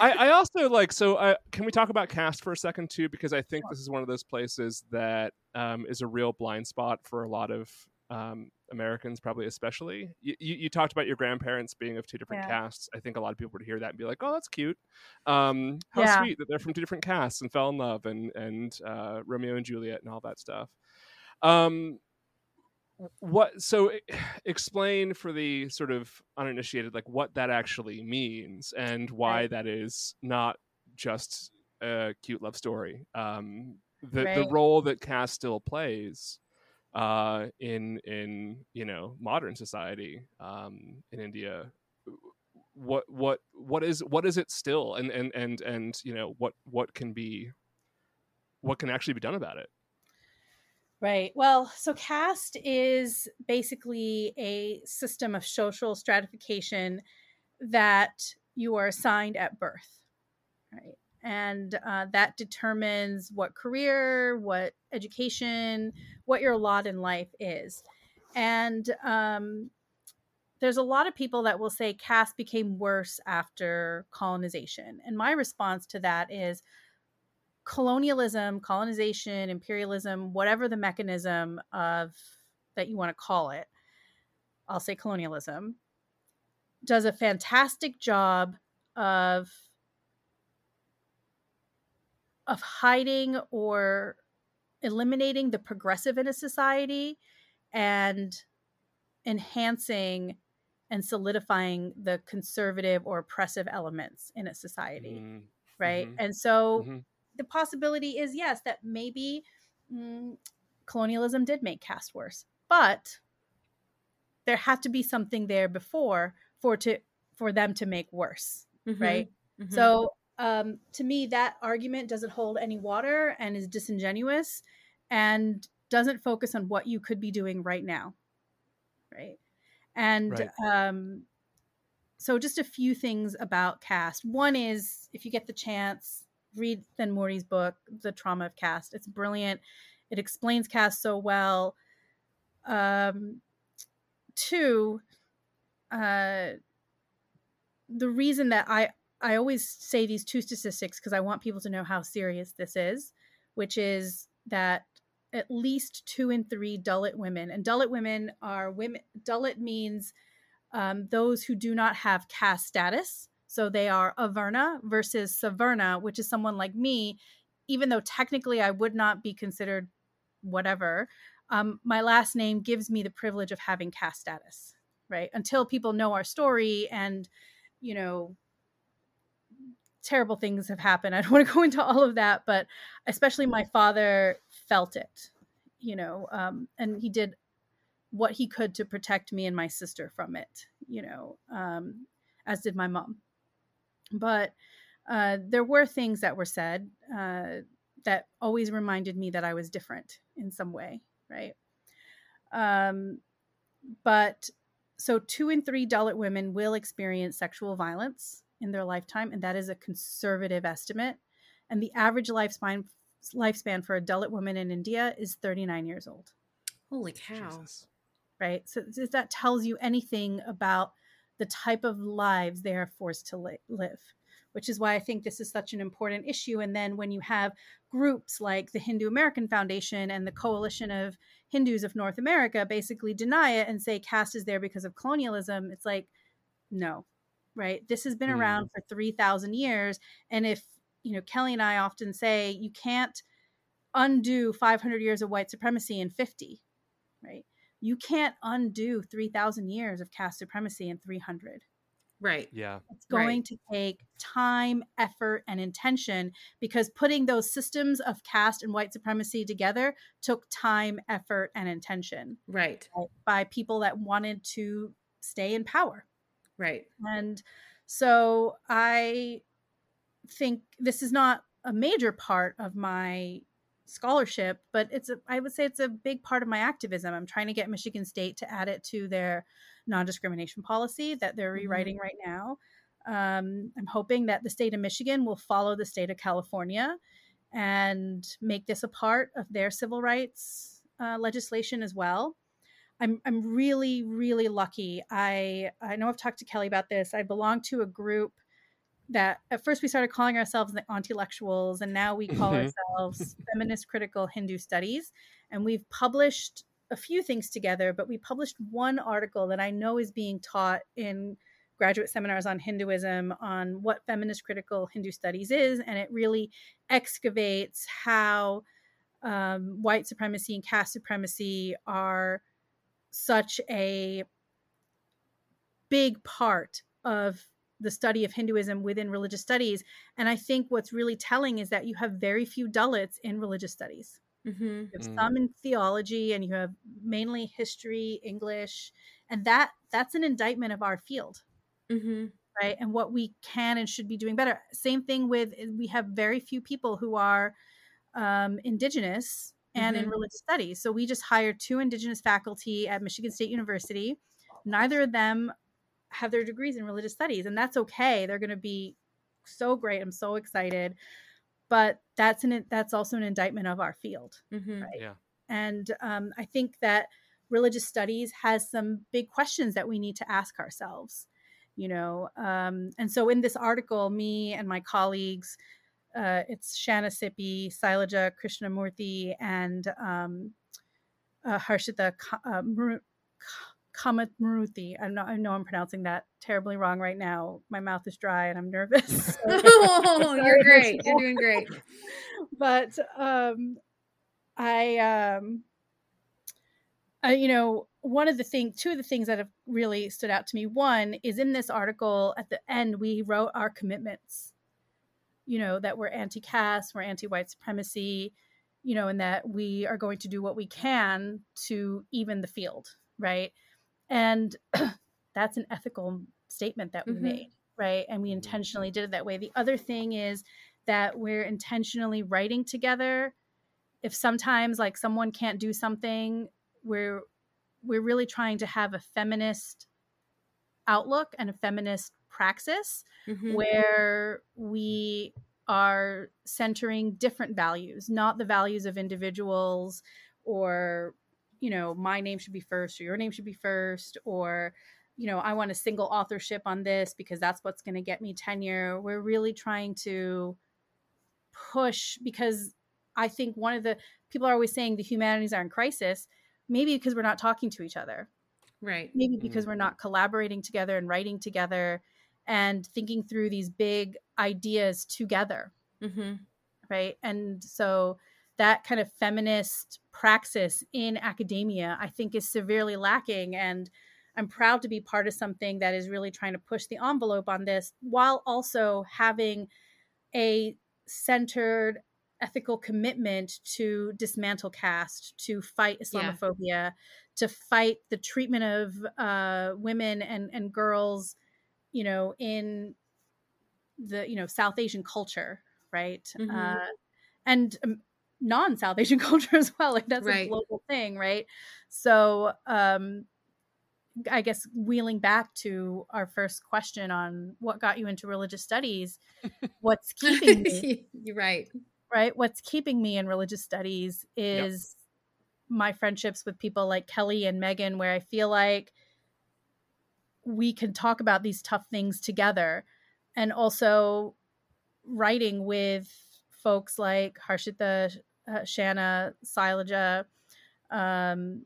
I, I also like, so uh, can we talk about caste for a second too? Because I think this is one of those places that um, is a real blind spot for a lot of um, Americans, probably especially. You, you, you talked about your grandparents being of two different yeah. castes. I think a lot of people would hear that and be like, oh, that's cute. Um, how yeah. sweet that they're from two different castes and fell in love and, and uh, Romeo and Juliet and all that stuff. Um, what so explain for the sort of uninitiated like what that actually means and why right. that is not just a cute love story. Um, the, right. the role that caste still plays uh, in in you know modern society um, in India. What what what is what is it still, and and and and you know what what can be, what can actually be done about it? Right. Well, so caste is basically a system of social stratification that you are assigned at birth, right? And uh, that determines what career, what education, what your lot in life is. And um, there's a lot of people that will say caste became worse after colonization. And my response to that is, colonialism, colonization, imperialism, whatever the mechanism of that you want to call it, I'll say colonialism, does a fantastic job of, of hiding or eliminating the progressive in a society and enhancing and solidifying the conservative or oppressive elements in a society, mm-hmm. right? Mm-hmm. And so... Mm-hmm. the possibility is, yes, that maybe mm, colonialism did make caste worse, but there had to be something there before for to for them to make worse, mm-hmm. right? Mm-hmm. So um, to me, that argument doesn't hold any water and is disingenuous and doesn't focus on what you could be doing right now, right? And right. Um, so just a few things about caste. One is, if you get the chance, read Then Morty's book, The Trauma of Caste. It's brilliant. It explains caste so well. Um, two, uh, the reason that I, I always say these two statistics, because I want people to know how serious this is, which is that at least two in three Dalit women, and Dalit women are women, Dalit means um, those who do not have caste status. So they are Avarna versus Savarna, which is someone like me, even though technically I would not be considered whatever. Um, my last name gives me the privilege of having caste status, right? Until people know our story and, you know, terrible things have happened. I don't want to go into all of that, but especially my father felt it, you know, um, and he did what he could to protect me and my sister from it, you know, um, as did my mom. But uh, there were things that were said uh, that always reminded me that I was different in some way, right? Um, but so two in three Dalit women will experience sexual violence in their lifetime, and that is a conservative estimate. And the average lifespan lifespan for a Dalit woman in India is thirty-nine years old. Holy cow. Jesus. Right? So if that tells you anything about the type of lives they are forced to li- live, which is why I think this is such an important issue. And then when you have groups like the Hindu American Foundation and the Coalition of Hindus of North America basically deny it and say caste is there because of colonialism, it's like, no, right? This has been mm. around for three thousand years. And if, you know, Kelly and I often say you can't undo five hundred years of white supremacy in fifty, right? You can't undo three thousand years of caste supremacy in three hundred. Right. Yeah. It's going right. to take time, effort, and intention, because putting those systems of caste and white supremacy together took time, effort, and intention. Right. Right? By people that wanted to stay in power. Right. And so I think this is not a major part of my scholarship, but it's a, I would say it's a big part of my activism. I'm trying to get Michigan State to add it to their non-discrimination policy that they're rewriting mm-hmm. right now. Um, I'm hoping that the state of Michigan will follow the state of California and make this a part of their civil rights uh, legislation as well. I'm I'm really, really lucky. I, I know I've talked to Kelly about this. I belong to a group that at first we started calling ourselves the Auntie-lectuals, and now we call mm-hmm. ourselves Feminist Critical Hindu Studies. And we've published a few things together, but we published one article that I know is being taught in graduate seminars on Hinduism on what Feminist Critical Hindu Studies is. And it really excavates how um, white supremacy and caste supremacy are such a big part of the study of Hinduism within religious studies. And I think what's really telling is that you have very few Dalits in religious studies. Mm-hmm. You have mm. some in theology, and you have mainly history, English, and that that's an indictment of our field. Mm-hmm. Right. And what we can and should be doing better. Same thing with, we have very few people who are um, indigenous and mm-hmm. in religious studies. So we just hired two indigenous faculty at Michigan State University. Neither of them have their degrees in religious studies, and that's okay. They're going to be so great. I'm so excited, but that's an, that's also an indictment of our field. Mm-hmm. Right? Yeah. And um, I think that religious studies has some big questions that we need to ask ourselves. You know, um, and so in this article, me and my colleagues, uh, it's Shanna Sippy, Sailaja Krishnamurthy, and um, uh, Harshita uh, Mur- Kamaruthi. I'm not, I know I'm pronouncing that terribly wrong right now. My mouth is dry and I'm nervous. So. Oh, you're great. You're doing great. But um, I, um, I, you know, one of the things, two of the things that have really stood out to me, one is in this article at the end, we wrote our commitments, you know, that we're anti-caste, we're anti-white supremacy, you know, and that we are going to do what we can to even the field. Right. And that's an ethical statement that we mm-hmm. made. Right. And we intentionally did it that way. The other thing is that we're intentionally writing together. If sometimes like someone can't do something, we're, we're really trying to have a feminist outlook and a feminist praxis mm-hmm. where we are centering different values, not the values of individuals or, you know, my name should be first or your name should be first, or, you know, I want a single authorship on this because that's what's going to get me tenure. We're really trying to push, because I think one of the people are always saying the humanities are in crisis. Maybe because we're not talking to each other, right? Maybe because mm-hmm. we're not collaborating together and writing together and thinking through these big ideas together, mm-hmm. right? And so that kind of feminist praxis in academia, I think, is severely lacking. And I'm proud to be part of something that is really trying to push the envelope on this, while also having a centered ethical commitment to dismantle caste, to fight Islamophobia, yeah. to fight the treatment of uh, women and, and girls, you know, in the, you know, South Asian culture, right? Mm-hmm. Uh, and um, non-South Asian culture as well. Like that's right. a global thing, right? So um, I guess wheeling back to our first question on what got you into religious studies, what's keeping me? You're right. Right. What's keeping me in religious studies is yep. my friendships with people like Kelly and Megan, where I feel like we can talk about these tough things together, and also writing with folks like Harshita, uh, Shanna, Sailaja, um,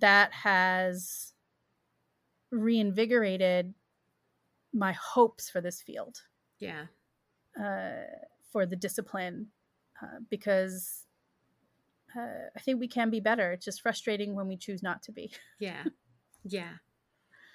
that has reinvigorated my hopes for this field. Yeah. Uh, for the discipline, uh, because uh, I think we can be better. It's just frustrating when we choose not to be. Yeah. Yeah.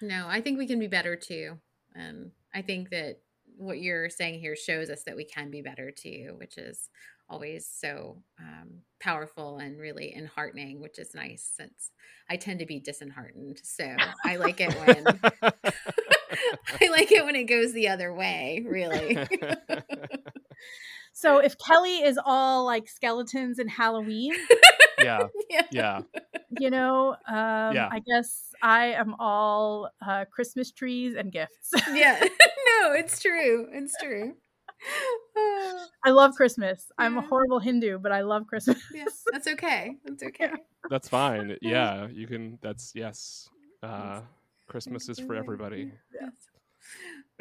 No, I think we can be better too. Um, I think that what you're saying here shows us that we can be better too, which is always so um, powerful and really enheartening, which is nice, since I tend to be disheartened. So I like it when I like it when it goes the other way, really. So if Kelly is all like skeletons and Halloween, yeah, yeah, you know, um, yeah. I guess I am all uh, Christmas trees and gifts. Yeah, no, it's true. It's true. I love Christmas. Yeah. I'm a horrible Hindu, but I love Christmas. Yes, that's okay. That's okay. That's fine. Yeah, you can. That's yes. Uh, Christmas is for everybody. Yes.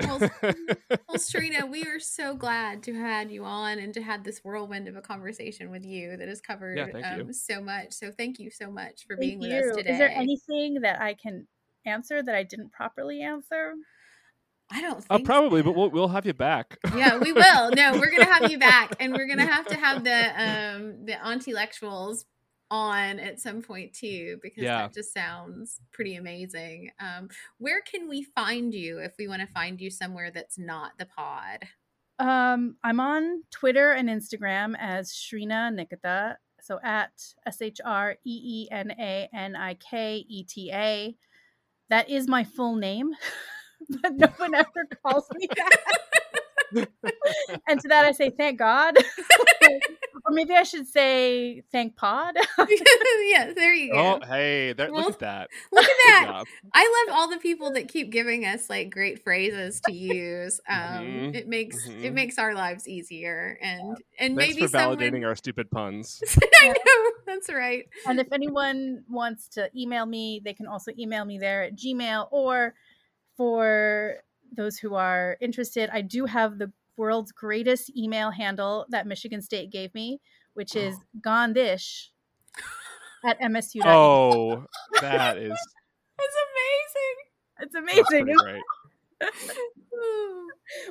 Well, well, Shreena, we are so glad to have you on and to have this whirlwind of a conversation with you that has covered yeah, um, so much. So thank you so much for thank being with you. us today. Is there anything that I can answer that I didn't properly answer? I don't think uh, probably, so. But we'll, we'll have you back. Yeah, we will. No, we're going to have you back, and we're going to have to have the um, the intellectuals on at some point too, because yeah. that just sounds pretty amazing. Um, where can we find you if we want to find you somewhere that's not the pod? Um, I'm on Twitter and Instagram as Shreena Niketa. So at S H R E E N A N I K E T A. That is my full name, but no one ever calls me that. And to that I say, thank God. Or maybe I should say, thank Pod. Yes, there you go. Oh, hey, there, well, look at that. Look at that. I love all the people that keep giving us like great phrases to use. Um, mm-hmm. It makes mm-hmm. it makes our lives easier. And yeah. and Thanks maybe for validating someone... our stupid puns. I know, that's right. And if anyone wants to email me, they can also email me there at Gmail. Or for those who are interested, I do have the world's greatest email handle that Michigan State gave me, which is oh. gondish at M S U dot E D U. Oh, that is... It's amazing. It's amazing. That's great.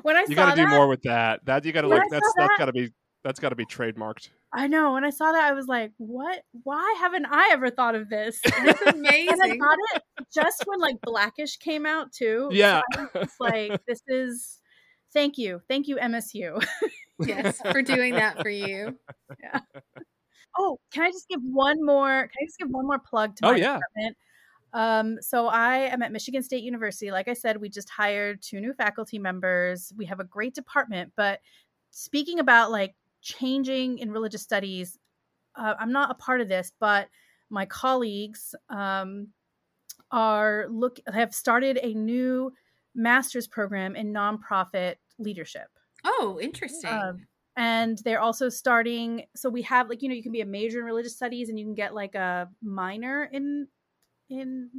When I you saw gotta that, do more with that. That you gotta like that's that's that, gotta be that's gotta be trademarked. I know. When I saw that, I was like, what? Why haven't I ever thought of this? It's amazing. And I got it just when like Blackish came out too. Yeah. So I was like, this is Thank you. Thank you, M S U. Yes, for doing that for you. Yeah. Oh, can I just give one more can I just give one more plug to my oh, yeah. department? Um, so I am at Michigan State University. Like I said, we just hired two new faculty members. We have a great department, but speaking about like changing in religious studies, uh, I'm not a part of this, but my colleagues um, are look have started a new master's program in nonprofit leadership. Oh, interesting. Um, and they're also starting. So we have like, you know, you can be a major in religious studies and you can get like a minor in, in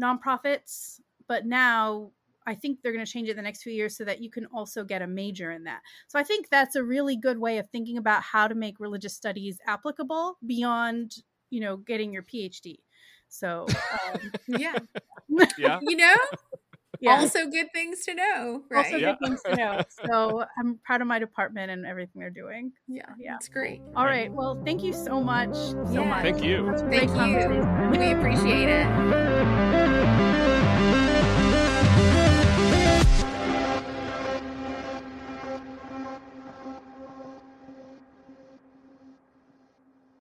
nonprofits. But now I think they're going to change it the next few years so that you can also get a major in that. So I think that's a really good way of thinking about how to make religious studies applicable beyond, you know, getting your P H D. So um, yeah. yeah, you know, Yeah. Also good things to know, right? Also yeah. good things to know. So I'm proud of my department and everything they're doing. Yeah, yeah. It's great. All right. Well, thank you so much. So yeah. much. Thank you. Thank you. We appreciate it.